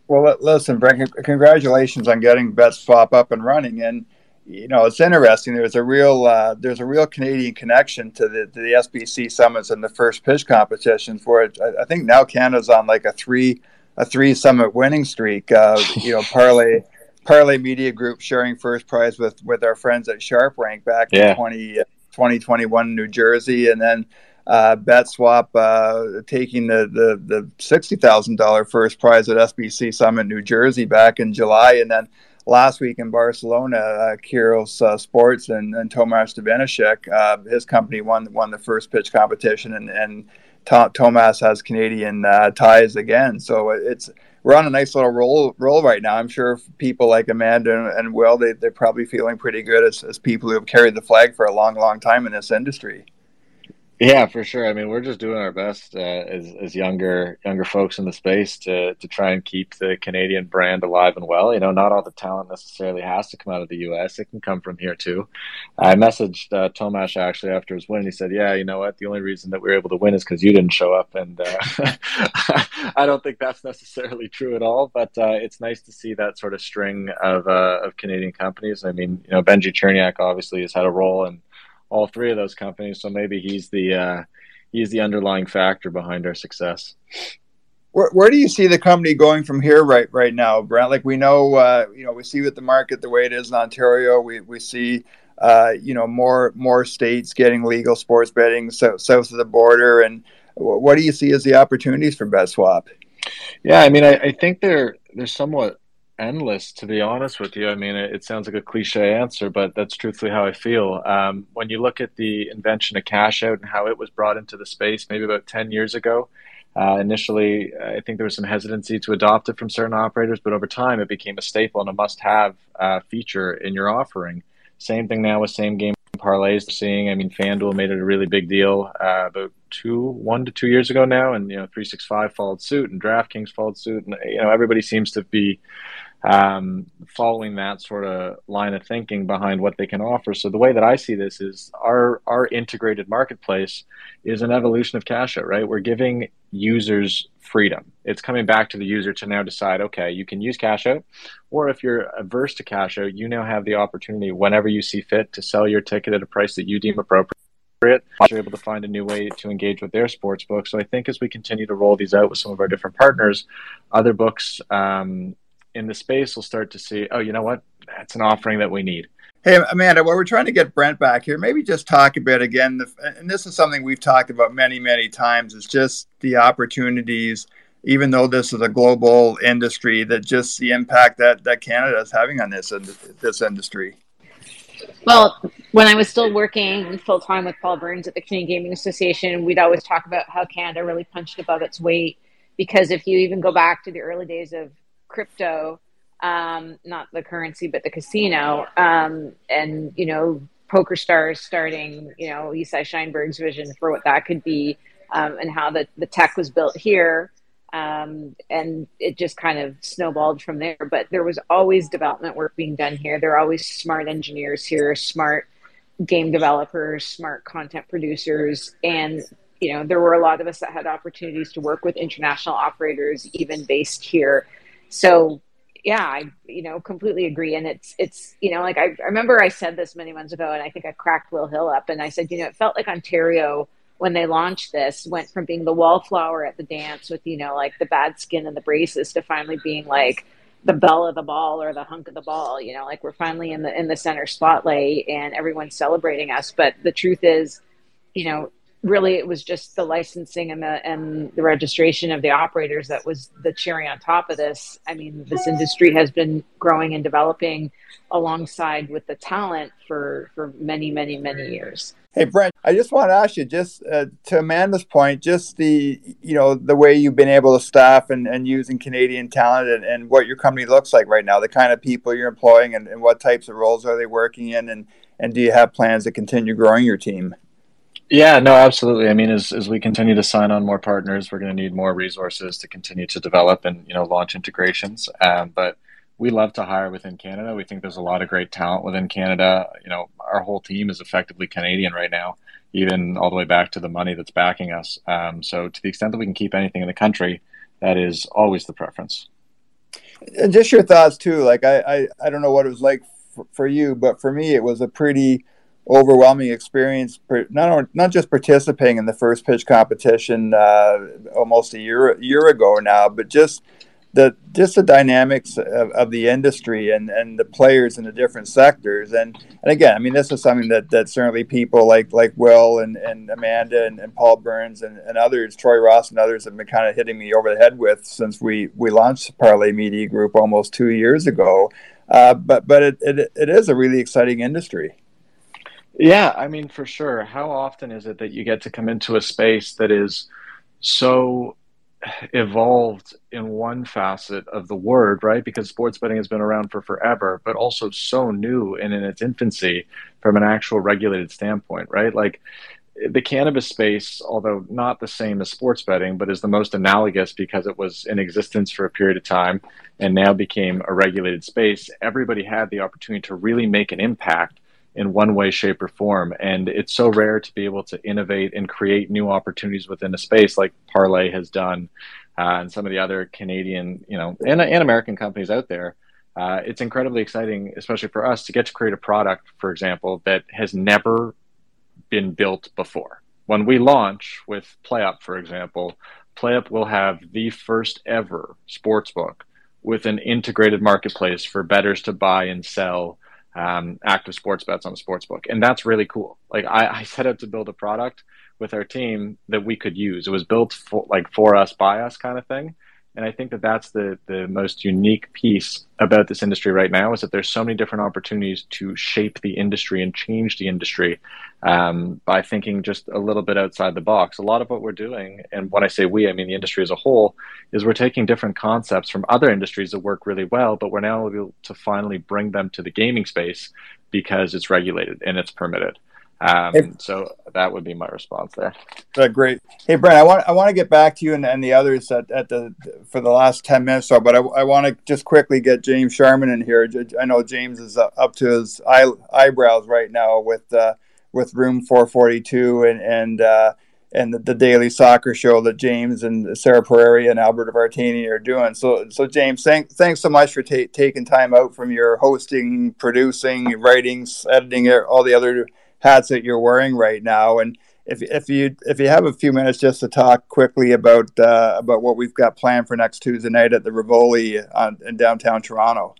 Well, listen, Brent, congratulations on getting BetSwap up and running. And you know, it's interesting. There's a real uh, there's a real Canadian connection to the to the S B C summits and the first pitch competitions, where it, I think now Canada's on like a three. a three summit winning streak. Uh, you know, Parlay Parlay Media Group sharing first prize with, with our friends at Sharp Rank back yeah. in twenty twenty-one in New Jersey, and then uh, BetSwap uh, taking the the, the sixty thousand dollars first prize at S B C Summit New Jersey back in July, and then last week in Barcelona, uh, Kiros uh, Sports and, and Tomasz Devenishek, uh, his company won won the first pitch competition, and and Tomas has Canadian uh, ties again, so it's we're on a nice little roll roll right now. I'm sure people like Amanda and Will, they, they're probably feeling pretty good as, as people who have carried the flag for a long, long time in this industry. Yeah, for sure. I mean, we're just doing our best uh, as as younger younger folks in the space to to try and keep the Canadian brand alive and well. You know, not all the talent necessarily has to come out of the U S. It can come from here too. I messaged uh, Tomasz actually after his win. He said, "Yeah, you know what? The only reason that we were able to win is because you didn't show up." And uh, I don't think that's necessarily true at all. But uh, it's nice to see that sort of string of uh, of Canadian companies. I mean, you know, Benji Cherniak obviously has had a role in all three of those companies, so maybe he's the uh, he's the underlying factor behind our success. Where, where do you see the company going from here, right right now, Brent? Like we know, uh, you know, we see with the market the way it is in Ontario. We we see, uh, you know, more more states getting legal sports betting so, south of the border. And what do you see as the opportunities for BetSwap? Yeah, I mean, I, I think they're they're somewhat endless, to be honest with you. I mean, it, it sounds like a cliche answer, but that's truthfully how I feel. Um, when you look at the invention of cash out and how it was brought into the space maybe about ten years ago, uh, initially, I think there was some hesitancy to adopt it from certain operators, but over time it became a staple and a must-have uh, feature in your offering. Same thing now with same-game parlays. We're seeing, I mean, FanDuel made it a really big deal uh, about two, one to two years ago now, and, you know, three sixty-five followed suit, and DraftKings followed suit, and, you know, everybody seems to be Um, following that sort of line of thinking behind what they can offer. So the way that I see this is our our integrated marketplace is an evolution of cash out, right? We're giving users freedom. It's coming back to the user to now decide, okay, you can use cash out, or if you're averse to cash out, you now have the opportunity whenever you see fit to sell your ticket at a price that you deem appropriate. You're able to find a new way to engage with their sports book. So I think as we continue to roll these out with some of our different partners, other books um, in the space will start to see, oh, you know what? That's an offering that we need. Hey, Amanda, while we're trying to get Brent back here, maybe just talk a bit again. The, and this is something we've talked about many, many times. It's just the opportunities, even though this is a global industry, that just the impact that, that Canada is having on this, this industry. Well, when I was still working full-time with Paul Burns at the Canadian Gaming Association, we'd always talk about how Canada really punched above its weight, because if you even go back to the early days of crypto, um, not the currency, but the casino. Um, and, you know, poker stars starting, you know, Isai Sheinberg's vision for what that could be, um, and how the, the tech was built here. Um, and it just kind of snowballed from there. But there was always development work being done here. There are always smart engineers here, smart game developers, smart content producers. And, you know, there were a lot of us that had opportunities to work with international operators, even based here. So, yeah, I, you know, completely agree. And it's, it's, you know, like I, I remember I said this many months ago, and I think I cracked Will Hill up, and I said, you know, it felt like Ontario, when they launched this, went from being the wallflower at the dance with, you know, like the bad skin and the braces, to finally being like the belle of the ball or the hunk of the ball, you know, like we're finally in the, in the center spotlight and everyone's celebrating us. But the truth is, you know, really it was just the licensing and the, and the registration of the operators that was the cherry on top of this. I mean, this industry has been growing and developing alongside with the talent for, for many, many, many years. Hey, Brent, I just want to ask you, just uh, to Amanda's point, just the, you know, the way you've been able to staff and, and using Canadian talent, and, and what your company looks like right now, the kind of people you're employing, and, and what types of roles are they working in, and, and do you have plans to continue growing your team? Yeah, no, absolutely. I mean, as, as we continue to sign on more partners, we're going to need more resources to continue to develop and, you know, launch integrations. Um, but we love to hire within Canada. We think there's a lot of great talent within Canada. You know, our whole team is effectively Canadian right now, even all the way back to the money that's backing us. Um, so to the extent that we can keep anything in the country, that is always the preference. And just your thoughts too. Like, I, I, I don't know what it was like for, for you, but for me, it was a pretty overwhelming experience, not not just participating in the first pitch competition uh, almost a year, year ago now, but just The, just the dynamics of, of the industry and, and the players in the different sectors. And, and again, I mean, this is something that, that certainly people like like Will and, and Amanda and, and Paul Burns and, and others, Troy Ross and others, have been kind of hitting me over the head with since we, we launched Parlay Media Group almost two years ago. Uh, but but it, it it is a really exciting industry. Yeah, I mean, for sure. How often is it that you get to come into a space that is so evolved in one facet of the word, right? Because sports betting has been around for forever, but also so new and in its infancy from an actual regulated standpoint, right? Like the cannabis space, although not the same as sports betting, but is the most analogous because it was in existence for a period of time and now became a regulated space. Everybody had the opportunity to really make an impact in one way, shape, or form. And it's so rare to be able to innovate and create new opportunities within a space like Parlay has done, uh, and some of the other Canadian, you know, and, and American companies out there. Uh, it's incredibly exciting, especially for us, to get to create a product, for example, that has never been built before. When we launch with PlayUp, for example, PlayUp will have the first ever sportsbook with an integrated marketplace for bettors to buy and sell Um, active sports bets on a sportsbook. And that's really cool. Like I, I set out to build a product with our team that we could use. It was built for, like for us, by us kind of thing. And I think that that's the, the most unique piece about this industry right now, is that there's so many different opportunities to shape the industry and change the industry um, by thinking just a little bit outside the box. A lot of what we're doing, and when I say we, I mean the industry as a whole, is we're taking different concepts from other industries that work really well, but we're now able to finally bring them to the gaming space because it's regulated and it's permitted. Um, so that would be my response there. Uh, great. Hey, Brent, I want I want to get back to you and, and the others at, at the for the last ten minutes or so, but I, I want to just quickly get James Sharman in here. I know James is up to his eye, eyebrows right now with uh, with Room four forty-two and and uh, and the, the daily soccer show that James and Sarah Pereri and Alberta Vartani are doing. So so James, thank, thanks so much for ta- taking time out from your hosting, producing, writing, editing, all the other hats that you're wearing right now. And if if you if you have a few minutes just to talk quickly about uh, about what we've got planned for next Tuesday night at the Rivoli on, in downtown Toronto.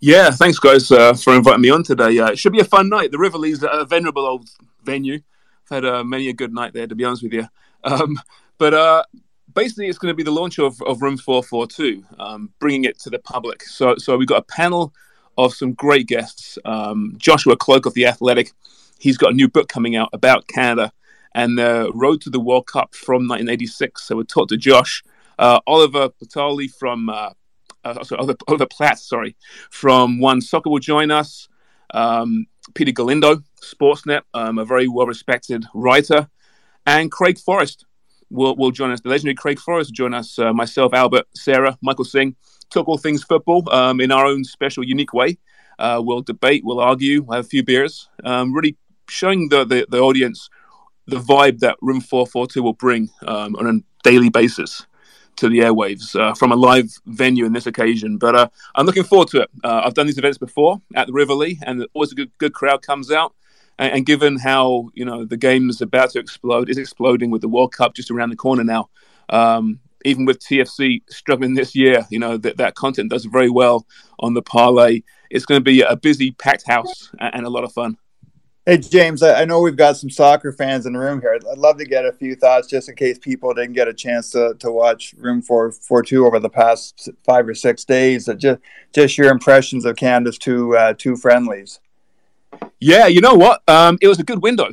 Yeah, thanks guys uh, for inviting me on today. Uh, it should be a fun night. The Rivoli's a venerable old venue. I've had uh, many a good night there, to be honest with you. Um, but uh, basically, it's going to be the launch of, of Room four forty-two, um, bringing it to the public. So so we've got a panel of some great guests. Um, Joshua Kloke of The Athletic. He's got a new book coming out about Canada and the road to the World Cup from nineteen eighty-six. So we'll talk to Josh. Uh, Oliver Patoli from uh, uh, sorry, Oliver, Oliver Platt, sorry, from One Soccer will join us. Um, Peter Galindo, Sportsnet, um, a very well-respected writer, and Craig Forrest will will join us. The legendary Craig Forrest will join us. Uh, myself, Albert, Sarah, Michael Singh, talk all things football um, in our own special, unique way. Uh, we'll debate, we'll argue, we'll have a few beers, um, really showing the, the, the audience the vibe that Room four forty-two will bring um, on a daily basis to the airwaves uh, from a live venue in this occasion. But uh, I'm looking forward to it. Uh, I've done these events before at the Rivoli, and always a good, good crowd comes out. And, and given how, you know, the game is about to explode, is exploding with the World Cup just around the corner now, um, even with T F C struggling this year, you know, that, that content does very well on the parlay. It's going to be a busy, packed house and, and a lot of fun. Hey, James, I know we've got some soccer fans in the room here. I'd love to get a few thoughts just in case people didn't get a chance to, to watch Room four forty-two over the past five or six days. Just, just your impressions of Canada's two, uh, two friendlies. Yeah, you know what? Um, it was a good window,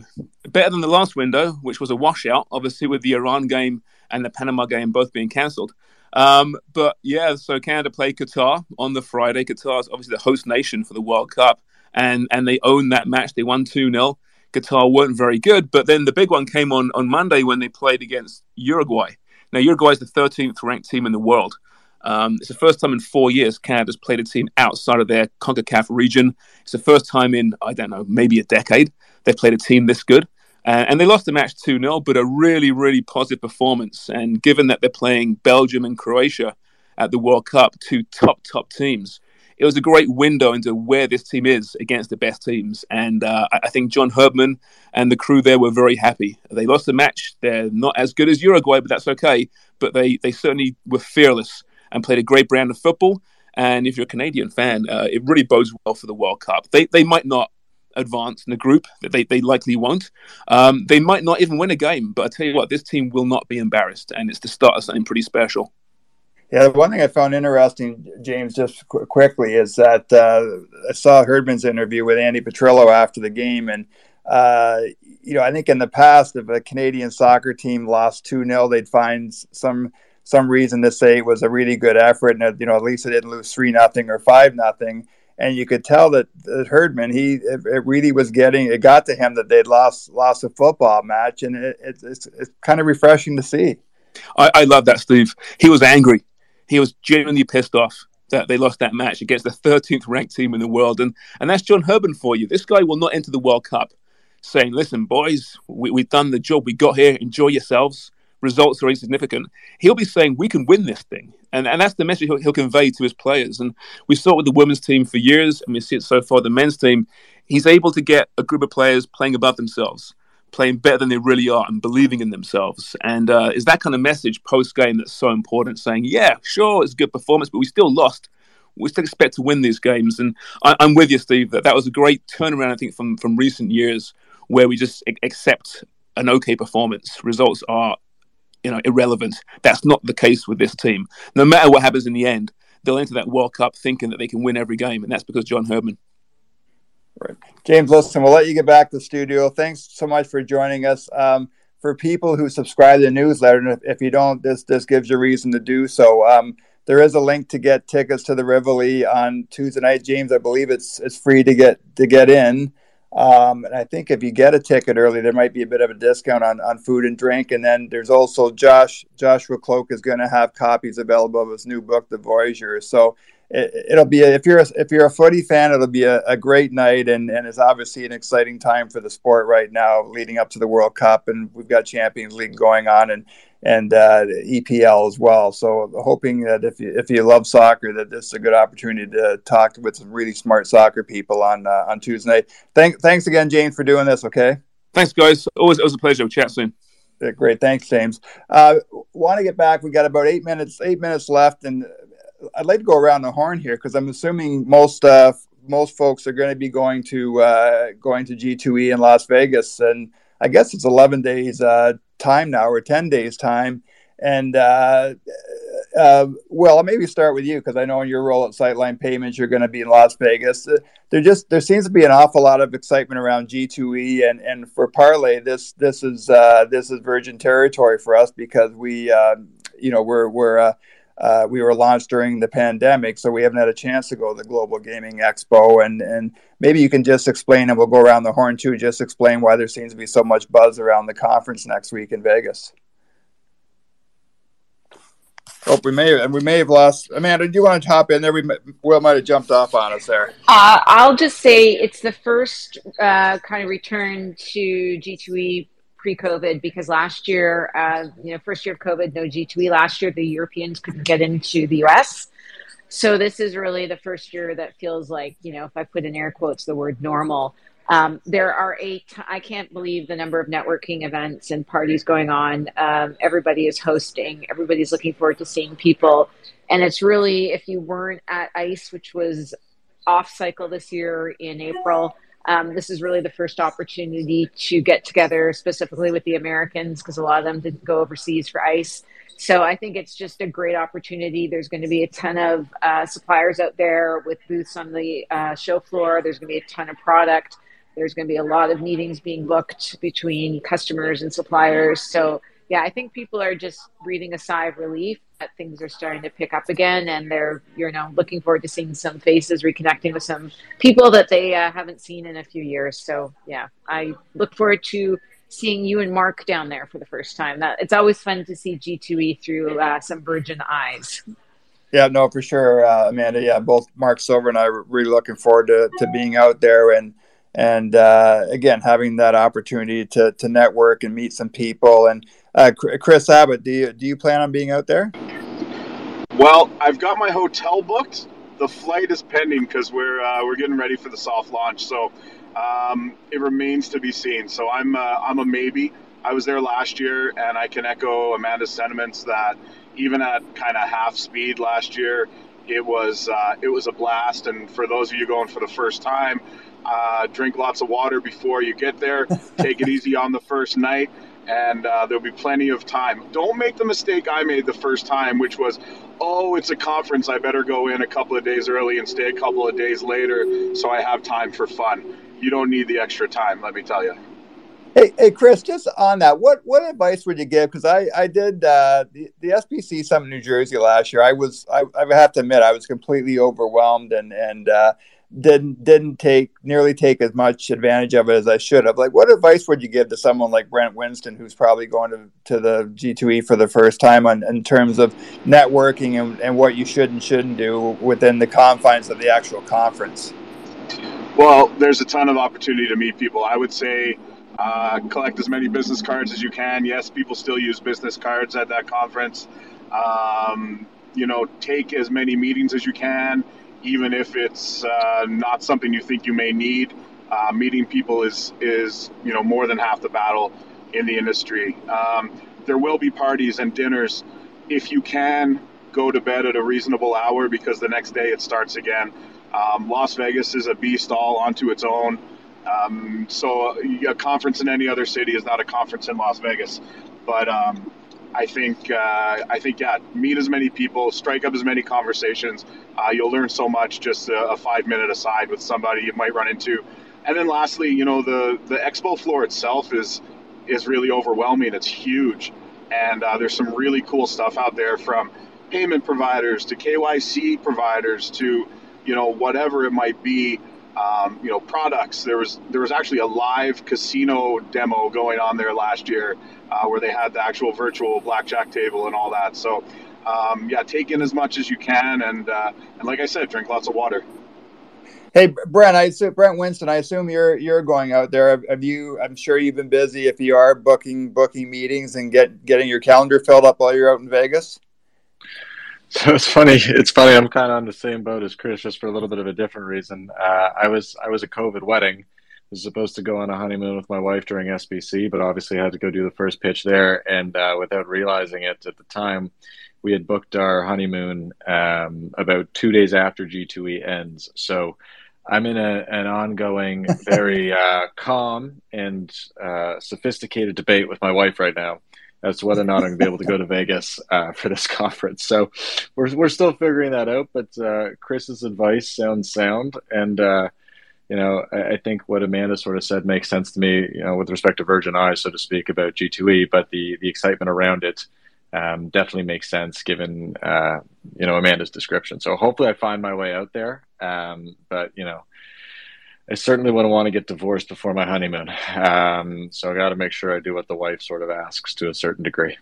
better than the last window, which was a washout, obviously, with the Iran game and the Panama game both being cancelled. Um, but, yeah, so Canada played Qatar on the Friday. Qatar is obviously the host nation for the World Cup. And and they owned that match. They won two nil. Qatar weren't very good. But then the big one came on, on Monday when they played against Uruguay. Now, Uruguay is the thirteenth ranked team in the world. Um, it's the first time in four years Canada's played a team outside of their CONCACAF region. It's the first time in, I don't know, maybe a decade they've played a team this good. Uh, and they lost the match two nil, but a really, really positive performance. And given that they're playing Belgium and Croatia at the World Cup, two top, top teams, it was a great window into where this team is against the best teams. And uh, I think John Herdman and the crew there were very happy. They lost the match. They're not as good as Uruguay, but that's okay. But they, they certainly were fearless and played a great brand of football. And if you're a Canadian fan, uh, it really bodes well for the World Cup. They they might not advance in the group. They, they likely won't. Um, they might not even win a game. But I tell you what, this team will not be embarrassed. And it's the start of something pretty special. Yeah, one thing I found interesting, James, just qu- quickly, is that uh, I saw Herdman's interview with Andy Petrillo after the game. And, uh, you know, I think in the past, if a Canadian soccer team lost two nil, they'd find some some reason to say it was a really good effort. And, you know, at least it didn't lose three nothing or five nothing. And you could tell that, that Herdman, he it, it really was getting, it got to him that they'd lost, lost a football match. And it, it, it's, it's kind of refreshing to see. I, I love that, Steve. He was angry. He was genuinely pissed off that they lost that match against the thirteenth ranked team in the world. And and that's John Herdman for you. This guy will not enter the World Cup saying, listen, boys, we, we've done the job. We got here. Enjoy yourselves. Results are insignificant. He'll be saying, we can win this thing. And and that's the message he'll, he'll convey to his players. And we saw it with the women's team for years, and we see it so far, the men's team. He's able to get a group of players playing above themselves, playing better than they really are and believing in themselves. And uh, it's that kind of message post-game that's so important, saying, yeah, sure, it's a good performance, but we still lost. We still expect to win these games. And I- I'm with you, Steve, that that was a great turnaround, I think, from, from recent years where we just a- accept an okay performance. Results are, you know, irrelevant. That's not the case with this team. No matter what happens in the end, they'll enter that World Cup thinking that they can win every game, and that's because John Herdman. Right. James, listen, we'll let you get back to the studio. Thanks so much for joining us. Um, for people who subscribe to the newsletter, and if, if you don't, this this gives you reason to do so. Um, there is a link to get tickets to the Rivoli on Tuesday night. James, I believe it's it's free to get to get in. Um, and I think if you get a ticket early, there might be a bit of a discount on, on food and drink. And then there's also Josh Joshua Kloke is going to have copies available of his new book, The Voyageur. So it'll be a, if you're a, if you're a footy fan, it'll be a, a great night, and, and it's obviously an exciting time for the sport right now, leading up to the World Cup, and we've got Champions League going on, and and uh, E P L as well. So hoping that if you if you love soccer, that this is a good opportunity to talk with some really smart soccer people on uh, on Tuesday night. Thank, thanks again, James, for doing this. Okay, thanks, guys. Always, always a pleasure. We'll chat soon. Yeah, great, thanks, James. Uh, want to get back? We got about eight minutes eight minutes left, and I'd like to go around the horn here because I'm assuming most uh, most folks are going to be going to uh, going to G two E in Las Vegas, and I guess it's eleven days uh, time now or ten days time. And uh, uh, well, I'll maybe start with you because I know in your role at Sightline Payments, you're going to be in Las Vegas. There just there seems to be an awful lot of excitement around G two E, and, and for Parlay, this this is uh, this is virgin territory for us because we uh, you know we're we're uh, Uh, we were launched during the pandemic, so we haven't had a chance to go to the Global Gaming Expo. And, and maybe you can just explain, and we'll go around the horn too, just explain why there seems to be so much buzz around the conference next week in Vegas. Oh, we may have, we may have lost. Amanda, do you want to hop in there? We Will might have jumped off on us there. Uh, I'll just say it's the first uh, kind of return to G two E pre-COVID, because last year, uh, you know, first year of COVID, no G two E. Last year, the Europeans couldn't get into the U S. So this is really the first year that feels like, you know, if I put in air quotes the word normal, um, there are eight, t- I can't believe the number of networking events and parties going on. Um, everybody is hosting, everybody's looking forward to seeing people. And it's really, if you weren't at ICE, which was off cycle this year in April, Um, this is really the first opportunity to get together, specifically with the Americans, because a lot of them didn't go overseas for ICE. So I think it's just a great opportunity. There's going to be a ton of uh, suppliers out there with booths on the uh, show floor. There's going to be a ton of product. There's going to be a lot of meetings being booked between customers and suppliers. So, yeah, I think people are just breathing a sigh of relief that things are starting to pick up again, and they're, you know, looking forward to seeing some faces, reconnecting with some people that they uh, haven't seen in a few years. So, yeah, I look forward to seeing you and Mark down there for the first time. That, it's always fun to see G two E through uh, some virgin eyes. Yeah, no, for sure, uh, Amanda. Yeah, both Mark Silver and I are really looking forward to, to being out there and, and uh, again, having that opportunity to, to network and meet some people. And Uh, Chris Abbott, do you do you plan on being out there? Well, I've got my hotel booked. The flight is pending because we're uh, we're getting ready for the soft launch, so um, it remains to be seen. So I'm uh, I'm a maybe. I was there last year, and I can echo Amanda's sentiments that even at kind of half speed last year, it was uh, it was a blast. And for those of you going for the first time, uh, drink lots of water before you get there. Take it easy on the first night. And uh, there'll be plenty of time. Don't make the mistake I made the first time, which was, oh, it's a conference. I better go in a couple of days early and stay a couple of days later so I have time for fun. You don't need the extra time, let me tell you. Hey, hey, Chris, just on that, what, what advice would you give? Because I, I did uh, the, the S B C Summit in New Jersey last year. I was, I, I have to admit, I was completely overwhelmed and, and uh, didn't didn't take nearly take as much advantage of it as I should have. Like, what advice would you give to someone like Brent Winston, who's probably going to, to the G two E for the first time on, in terms of networking and, and what you should and shouldn't do within the confines of the actual conference? Well, there's a ton of opportunity to meet people. I would say uh, collect as many business cards as you can. Yes, people still use business cards at that conference. Um, you know, take as many meetings as you can. Even if it's uh, not something you think you may need, uh, meeting people is, is you know, more than half the battle in the industry. Um, there will be parties and dinners. If you can, go to bed at a reasonable hour because the next day it starts again. Um, Las Vegas is a beast all onto its own. Um, so a conference in any other city is not a conference in Las Vegas. But um, I think, uh, I think, yeah, meet as many people, strike up as many conversations. Uh, you'll learn so much, just a, a five-minute aside with somebody you might run into. And then lastly, you know, the, the expo floor itself is is really overwhelming. It's huge. And uh, there's some really cool stuff out there, from payment providers to K Y C providers to, you know, whatever it might be, um, you know, products. There was, there was actually a live casino demo going on there last year uh, where they had the actual virtual blackjack table and all that. So, Um, yeah, take in as much as you can, and uh, and like I said, drink lots of water. Hey, Brent, I Brent Winston, I assume you're you're going out there. Have, have you? I'm sure you've been busy. If you are booking booking meetings and get getting your calendar filled up while you're out in Vegas. So it's funny. It's funny. I'm kind of on the same boat as Chris, just for a little bit of a different reason. Uh, I was I was a COVID wedding. I was supposed to go on a honeymoon with my wife during S B C, but obviously I had to go do the first pitch there, and uh, without realizing it at the time, we had booked our honeymoon um, about two days after G two E ends. So I'm in a, an ongoing, very uh, calm and uh, sophisticated debate with my wife right now as to whether or not I'm going to be able to go to Vegas uh, for this conference. So we're we're still figuring that out, but uh, Chris's advice sounds sound. And, uh, you know, I, I think what Amanda sort of said makes sense to me, you know, with respect to virgin eyes, so to speak, about G two E, but the the excitement around it um, definitely makes sense given, uh, you know, Amanda's description. So hopefully I find my way out there. Um, but, you know, I certainly wouldn't want to get divorced before my honeymoon. Um, so I got to make sure I do what the wife sort of asks to a certain degree.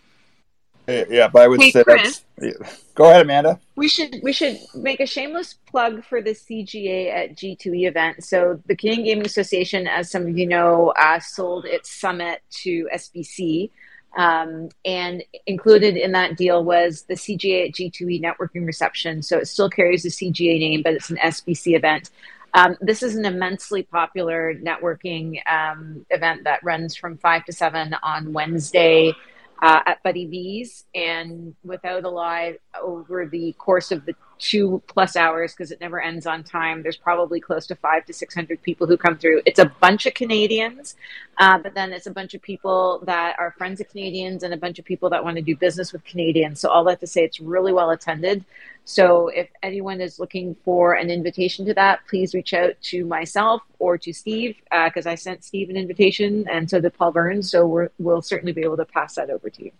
Yeah, but I would hey, say Chris, that's... Go ahead, Amanda. We should we should make a shameless plug for the C G A at G two E event. So the Canadian Gaming Association, as some of you know, uh, sold its summit to S B C. Um, and included in that deal was the C G A at G two E networking reception. So it still carries the C G A name, but it's an S B C event. Um, this is an immensely popular networking um, event that runs from five to seven on Wednesday Uh, at Buddy V's, and without a lie, over the course of the two plus hours, because it never ends on time, there's probably close to five to six hundred people who come through. It's a bunch of Canadians, uh, but then it's a bunch of people that are friends of Canadians and a bunch of people that want to do business with Canadians. So all that to say, it's really well attended. So if anyone is looking for an invitation to that, please reach out to myself or to Steve, because uh, I sent Steve an invitation, and so did Paul Burns. So we're, we'll certainly be able to pass that over to you.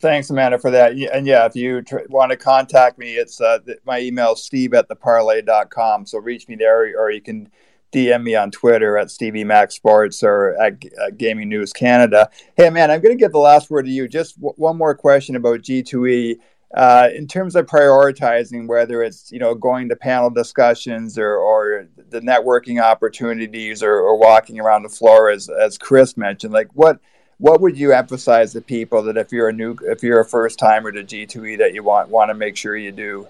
Thanks, Amanda, for that. And yeah, if you tr- want to contact me, it's uh, th- my email, steve at the parlay dot com. So reach me there, or you can D M me on Twitter at Stevie Mac Sports or at, at Gaming News Canada. Hey, Amanda, I'm going to give the last word to you. Just w- one more question about G two E. Uh, in terms of prioritizing, whether it's, you know, going to panel discussions or, or the networking opportunities or, or walking around the floor, as as Chris mentioned, like what what would you emphasize to people that if you're a new, if you're a first timer to G two E that you want want to make sure you do?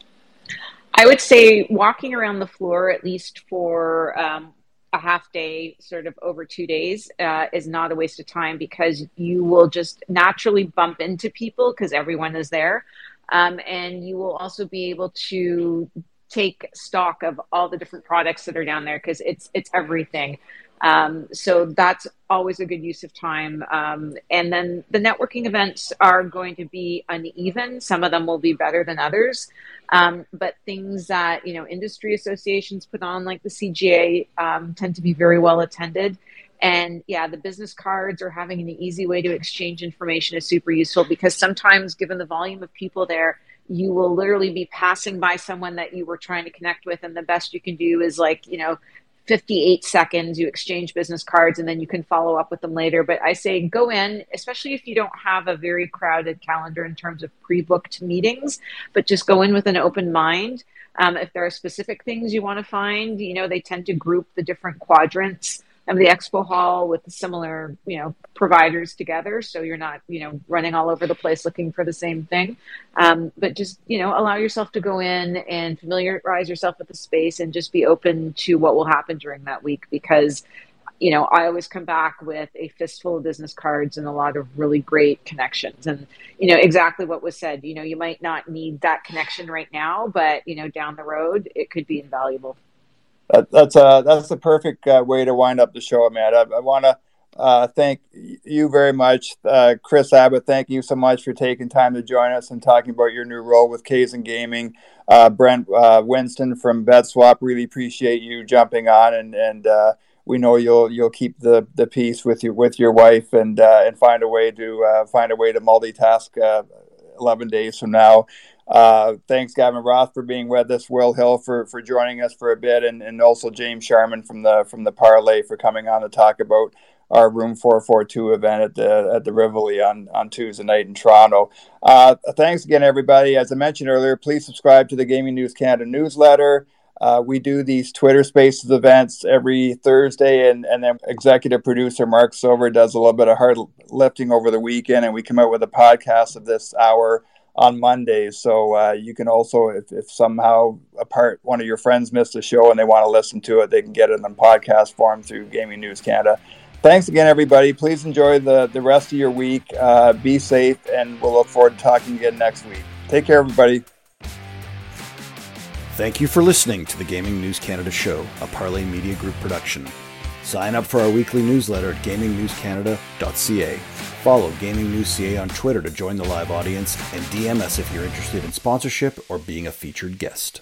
I would say walking around the floor, at least for um, a half day, sort of over two days, uh, is not a waste of time, because you will just naturally bump into people because everyone is there. Um, and you will also be able to take stock of all the different products that are down there, because it's it's everything. Um, so that's always a good use of time. Um, and then the networking events are going to be uneven. Some of them will be better than others. Um, but things that, you know, industry associations put on, like the C G A, um, tend to be very well attended. And yeah, the business cards or having an easy way to exchange information is super useful, because sometimes, given the volume of people there, you will literally be passing by someone that you were trying to connect with. And the best you can do is, like, you know, fifty-eight seconds, you exchange business cards, and then you can follow up with them later. But I say go in, especially if you don't have a very crowded calendar in terms of pre-booked meetings, but just go in with an open mind. Um, if there are specific things you want to find, you know, they tend to group the different quadrants of the expo hall with the similar, you know, providers together. So you're not, you know, running all over the place looking for the same thing. Um, but just, you know, allow yourself to go in and familiarize yourself with the space, and just be open to what will happen during that week. Because, you know, I always come back with a fistful of business cards and a lot of really great connections. And, you know, exactly what was said, you know, you might not need that connection right now, but, you know, down the road, it could be invaluable. That, that's uh that's the perfect uh, way to wind up the show, Amanda. I, I want to uh, thank you very much, uh, Chris Abbott. Thank you so much for taking time to join us and talking about your new role with Kaizen Gaming. Uh, Brent uh, Winston from BetSwap, really appreciate you jumping on, and and uh, we know you'll you'll keep the, the peace with you with your wife and uh, and find a way to uh, find a way to multitask uh, eleven days from now. Uh, thanks, Gavin Roth, for being with us. Will Hill for, for joining us for a bit, and, and also James Sharman from the from the Parlay for coming on to talk about our Room four forty-two event at the at the Rivoli on, on Tuesday night in Toronto. Uh, thanks again, everybody. As I mentioned earlier, please subscribe to the Gaming News Canada newsletter. Uh, we do these Twitter Spaces events every Thursday, and, and then executive producer Mark Silver does a little bit of hard lifting over the weekend, and we come out with a podcast of this hour on Mondays. So uh, you can also, if, if somehow a part one of your friends missed a show and they want to listen to it, they can get it on podcast form through Gaming News Canada. Thanks again, everybody. Please enjoy the, the rest of your week. Uh, be safe, and we'll look forward to talking again next week. Take care, everybody. Thank you for listening to the Gaming News Canada show, a Parlay Media Group production. Sign up for our weekly newsletter at gaming news canada dot c a. Follow Gaming News C A on Twitter to join the live audience, and D M us if you're interested in sponsorship or being a featured guest.